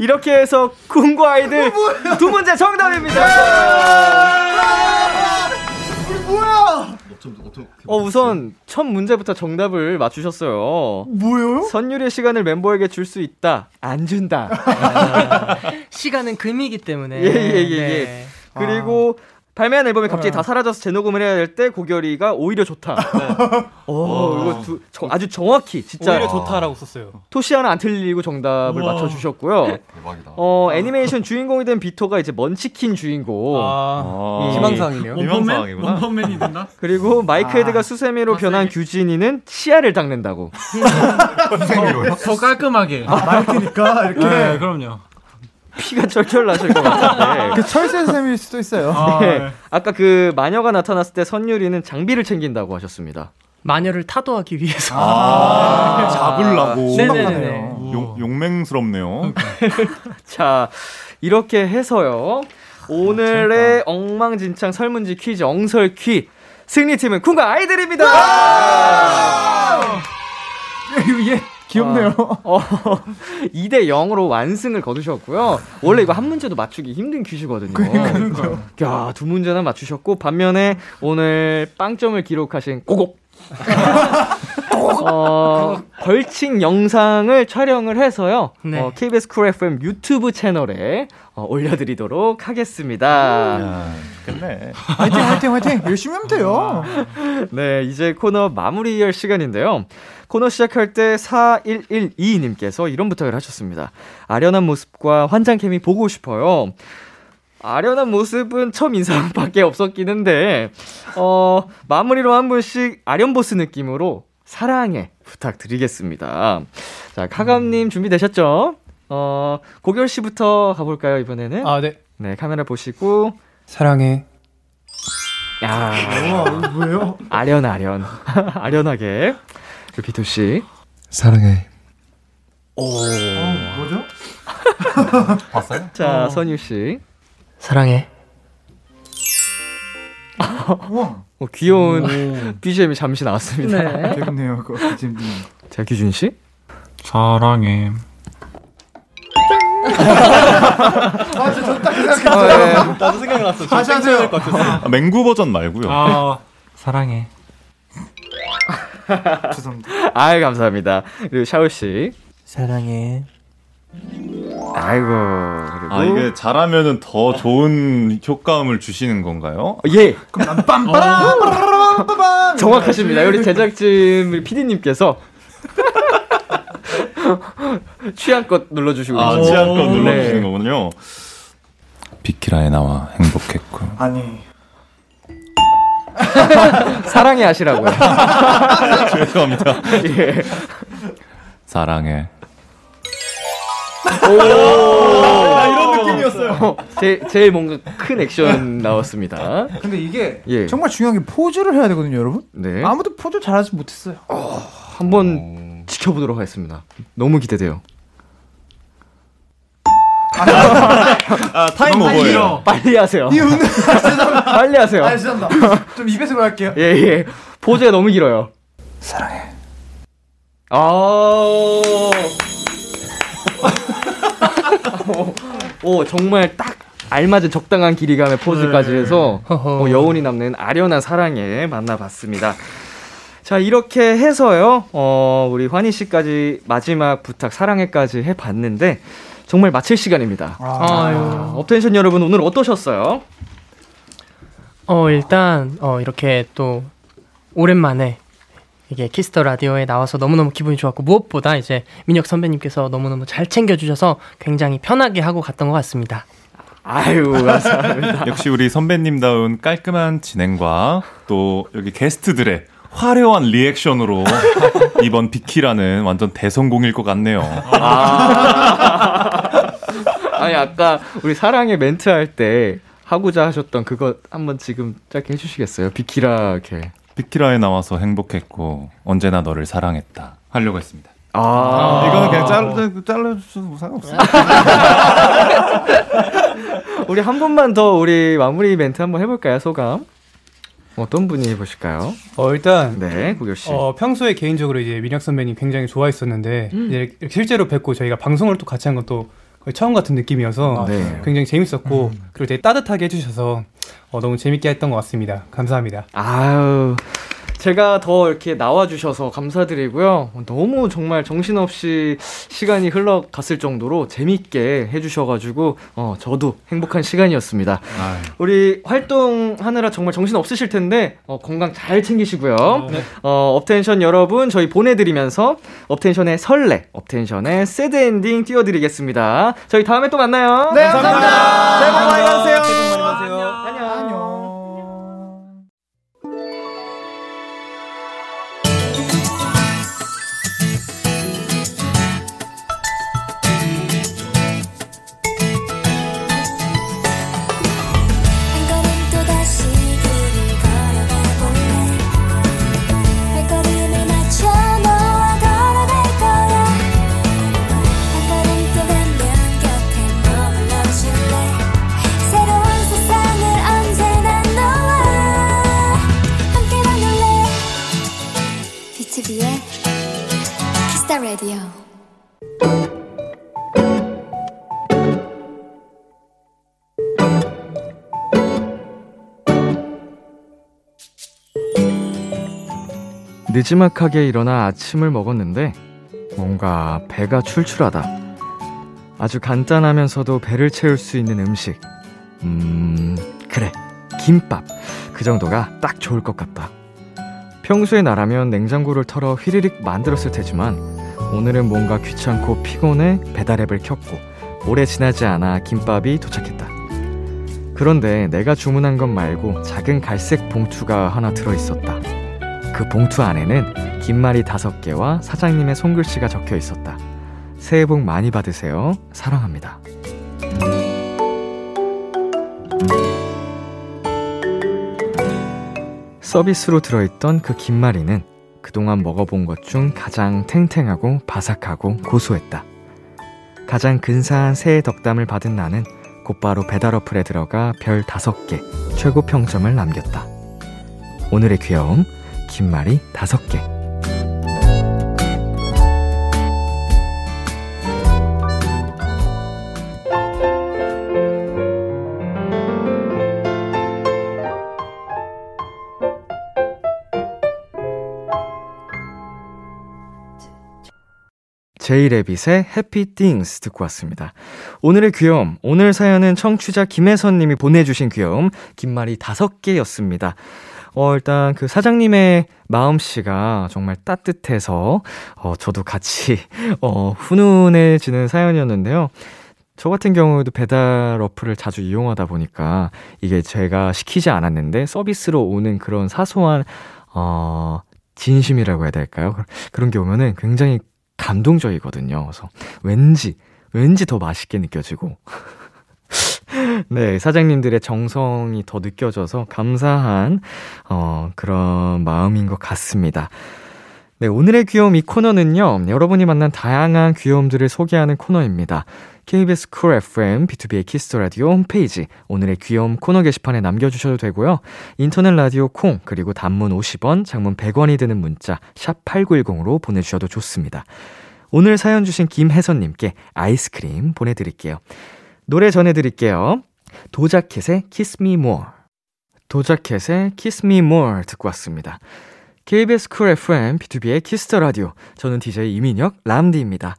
이렇게 해서 쿤과 아이들 두 문제 정답입니다. 우리 뭐야? 우선 첫 문제부터 정답을 맞추셨어요. 뭐요? 선율의 시간을 멤버에게 줄 수 있다. 안 준다. 시간은 금이기 때문에. 예. 그리고 발매한 앨범이 갑자기 다 사라져서 재녹음을 해야 될 때 고결이가 오히려 좋다. 네. 이거 아주 정확히 진짜 오히려 좋다라고 썼어요. 토시아는 안 틀리고 정답을 맞춰주셨고요. 대박이다. 애니메이션 주인공이 된 비토가 이제 먼치킨 주인공. 희망사항이네요. 원펀맨이구나. 원펀맨이 된다. 그리고 마이크 헤드가 수세미로 변한 규진이는 치아를 닦는다고. 수세미로요? 더 깔끔하게. 마이크니까 이렇게. 네, 그럼요. 피가 철철 나실 것 같은데. 그 철새샘일 수도 있어요. 네. 아까 그 마녀가 나타났을 때 선율이는 장비를 챙긴다고 하셨습니다. 마녀를 타도하기 위해서. 잡으려고. 네네네. 용맹스럽네요. 자, 이렇게 해서요. 오늘의 엉망진창 설문지 퀴즈 엉설퀴 승리팀은 쿤과 아이들입니다. 예. 귀엽네요. 2-0으로 완승을 거두셨고요. 원래 이거 한 문제도 맞추기 힘든 퀴즈거든요. 그러니까요. 야, 두 문제나 맞추셨고 반면에 오늘 빵점을 기록하신 고곡. 벌칙 영상을 촬영을 해서요. 네. KBS Cool FM 유튜브 채널에 올려드리도록 하겠습니다. 근데 화이팅 열심히 하면 돼요. 네, 이제 코너 마무리할 시간인데요. 코너 시작할 때 4112님께서 이런 부탁을 하셨습니다. 아련한 모습과 환장 케미 보고 싶어요. 아련한 모습은 처음 인상밖에 없었긴 한데 마무리로 한 분씩 아련보스 느낌으로 사랑해 부탁드리겠습니다. 자, 카감님 준비되셨죠? 고결 씨부터 가볼까요, 이번에는? 네. 네, 카메라 보시고 사랑해. 야, 뭐예요? 아련 아련하게. 그 비토 씨 사랑해. 오, 뭐죠? 봤어요? 자, 선유 씨. 사랑해. 귀여운 BGM이 잠시 나왔습니다. 네. 좋네요. 그 BGM. 자, 규준 씨. 사랑해. 아, 진짜 좋다. 생각했어요. 나도 생각났어. 다시 하세요. 아, 맹구 버전 말고요. 아, 사랑해. 죄송합니다. 아이, 감사합니다. 그리고 샤오 씨. 사랑해. 아이고. 그리고. 아, 이게 잘하면은 더 좋은 효과음을 주시는 건가요? 예. 그럼 난 빰빰. 정확하십니다. 우리 제작진 우리 PD님께서 취향껏 눌러주시고 계시죠. 아, 취향껏 눌러주시는 거군요. 비키라에 나와 행복했고. 아니. 사랑해 하시라고요. 죄송합니다. 예. 사랑해. 오, 이런 느낌이었어요. 제일 뭔가 큰 액션 나왔습니다. 근데 이게 예. 정말 중요한 게 포즈를 해야 되거든요, 여러분. 네. 아무도 포즈 잘하지 못했어요. 한번 지켜보도록 하겠습니다. 너무 기대돼요. 아, 타임 오버예요. 빨리 하세요. 이 웃는 빨리 하세요. 아, 죄송합니다. 좀 입에서 말할게요. 예, 예. 포즈가 너무 길어요. 사랑해. 아. 오, 정말 딱 알맞은 적당한 길이감의 포즈까지 해서 여운이 남는 아련한 사랑에 만나봤습니다. 자, 이렇게 해서요, 우리 환희 씨까지 마지막 부탁 사랑해까지 해봤는데 정말 마칠 시간입니다. 업텐션 여러분 오늘 어떠셨어요? 일단 이렇게 또 오랜만에 이게 키스 더 라디오에 나와서 너무너무 기분이 좋았고, 무엇보다 이제 민혁 선배님께서 너무너무 잘 챙겨주셔서 굉장히 편하게 하고 갔던 것 같습니다. 아유, 감사합니다. 역시 우리 선배님다운 깔끔한 진행과 또 여기 게스트들의 화려한 리액션으로 이번 비키라는 완전 대성공일 것 같네요. 아니, 아까 우리 사랑의 멘트 할 때 하고자 하셨던 그거 한번 지금 짧게 해주시겠어요? 비키라 이렇게. 비키라에 나와서 행복했고 언제나 너를 사랑했다 하려고 했습니다. 아, 이거는 그냥 잘라주셔도 상관없어요. 우리 한 번만 더 우리 마무리 멘트 한번 해볼까요? 소감 어떤 분이 해보실까요? 일단 네, 고결 씨. 평소에 개인적으로 이제 민혁 선배님 굉장히 좋아했었는데 이제 실제로 뵙고 저희가 방송을 또 같이 한 건 또 거의 처음 같은 느낌이어서 네. 굉장히 재밌었고 그리고 되게 따뜻하게 해주셔서 너무 재밌게 했던 것 같습니다. 감사합니다. 아유, 제가 더 이렇게 나와주셔서 감사드리고요. 너무 정말 정신없이 시간이 흘러갔을 정도로 재밌게 해주셔가지고 저도 행복한 시간이었습니다. 아유. 우리 활동하느라 정말 정신없으실 텐데 건강 잘 챙기시고요. 네. 업텐션 여러분 저희 보내드리면서 업텐션의 설레, 업텐션의 새드 엔딩 띄워드리겠습니다. 저희 다음에 또 만나요. 네, 감사합니다. 새해 복 많이 받으세요. 새해 복 많이 받으세요. 늦지막하게 일어나 아침을 먹었는데 뭔가 배가 출출하다. 아주 간단하면서도 배를 채울 수 있는 음식. 그래, 김밥. 그 정도가 딱 좋을 것 같다. 평소에 나라면 냉장고를 털어 휘리릭 만들었을 테지만 오늘은 뭔가 귀찮고 피곤해 배달앱을 켰고 오래 지나지 않아 김밥이 도착했다. 그런데 내가 주문한 것 말고 작은 갈색 봉투가 하나 들어있었다. 그 봉투 안에는 김말이 5개와 사장님의 손글씨가 적혀있었다. 새해 복 많이 받으세요. 사랑합니다. 서비스로 들어있던 그 김말이는 그동안 먹어본 것 중 가장 탱탱하고 바삭하고 고소했다. 가장 근사한 새해 덕담을 받은 나는 곧바로 배달 어플에 들어가 별 5개 최고 평점을 남겼다. 오늘의 귀여움, 김말이 5개. 제이레빗의 해피띵스 듣고 왔습니다. 오늘의 귀여움, 오늘 사연은 청취자 김혜선님이 보내주신 귀여움 긴말이 5개였습니다. 일단 그 사장님의 마음씨가 정말 따뜻해서 저도 같이 훈훈해지는 사연이었는데요. 저 같은 경우에도 배달 어플을 자주 이용하다 보니까 이게 제가 시키지 않았는데 서비스로 오는 그런 사소한 진심이라고 해야 될까요? 그런 게 오면은 굉장히 감동적이거든요. 그래서 왠지 더 맛있게 느껴지고 네, 사장님들의 정성이 더 느껴져서 감사한 그런 마음인 것 같습니다. 네, 오늘의 귀여움 이 코너는요, 여러분이 만난 다양한 귀여움들을 소개하는 코너입니다. KBS Cool FM, B2B의 Kiss The Radio 홈페이지 오늘의 귀여움 코너 게시판에 남겨주셔도 되고요. 인터넷 라디오 콩, 그리고 단문 50원, 장문 100원이 드는 문자 샵 8910으로 보내주셔도 좋습니다. 오늘 사연 주신 김혜선님께 아이스크림 보내드릴게요. 노래 전해드릴게요. 도자켓의 Kiss Me More. 도자켓의 Kiss Me More 듣고 왔습니다. KBS Cool FM, B2B의 Kiss The Radio. 저는 DJ 이민혁, 람디입니다.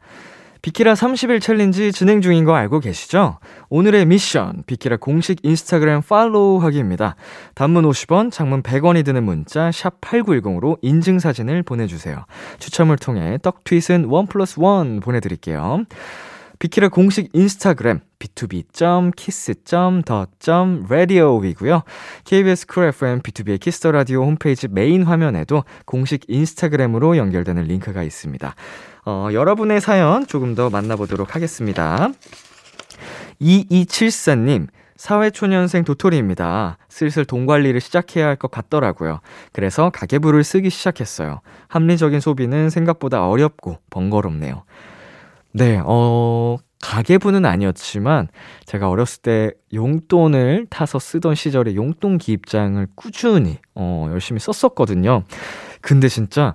빅키라 30일 챌린지 진행 중인 거 알고 계시죠? 오늘의 미션, 빅키라 공식 인스타그램 팔로우하기입니다. 단문 50원, 장문 100원이 드는 문자 샵 8910으로 인증사진을 보내주세요. 추첨을 통해 떡튀순 1+1 보내드릴게요. 빅키라 공식 인스타그램 b2b.kiss.the.radio이고요. KBS 쿨 FM B2B의 키스더라디오 홈페이지 메인 화면에도 공식 인스타그램으로 연결되는 링크가 있습니다. 여러분의 사연 조금 더 만나보도록 하겠습니다. 2274님, 사회초년생 도토리입니다. 슬슬 돈 관리를 시작해야 할 것 같더라고요. 그래서 가계부를 쓰기 시작했어요. 합리적인 소비는 생각보다 어렵고 번거롭네요. 네, 가계부는 아니었지만 제가 어렸을 때 용돈을 타서 쓰던 시절에 용돈 기입장을 꾸준히 열심히 썼었거든요. 근데 진짜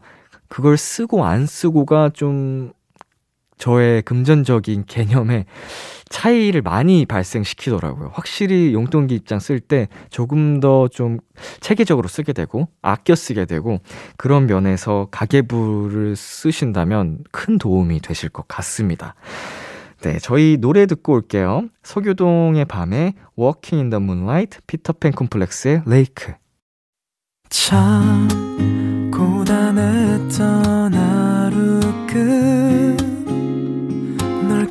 그걸 쓰고 안 쓰고가 좀 저의 금전적인 개념에 차이를 많이 발생시키더라고요. 확실히 용돈 기입장 쓸 때 조금 더 좀 체계적으로 쓰게 되고 아껴 쓰게 되고, 그런 면에서 가계부를 쓰신다면 큰 도움이 되실 것 같습니다. 네, 저희 노래 듣고 올게요. 서교동의 밤에, Walking in the Moonlight, 피터팬 콤플렉스의 레이크. 참 고단했던 하루 끝 널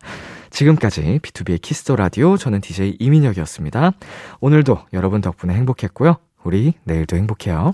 지금까지 B2B의 키스더 라디오, 저는 DJ 이민혁이었습니다. 오늘도 여러분 덕분에 행복했고요. 우리 내일도 행복해요.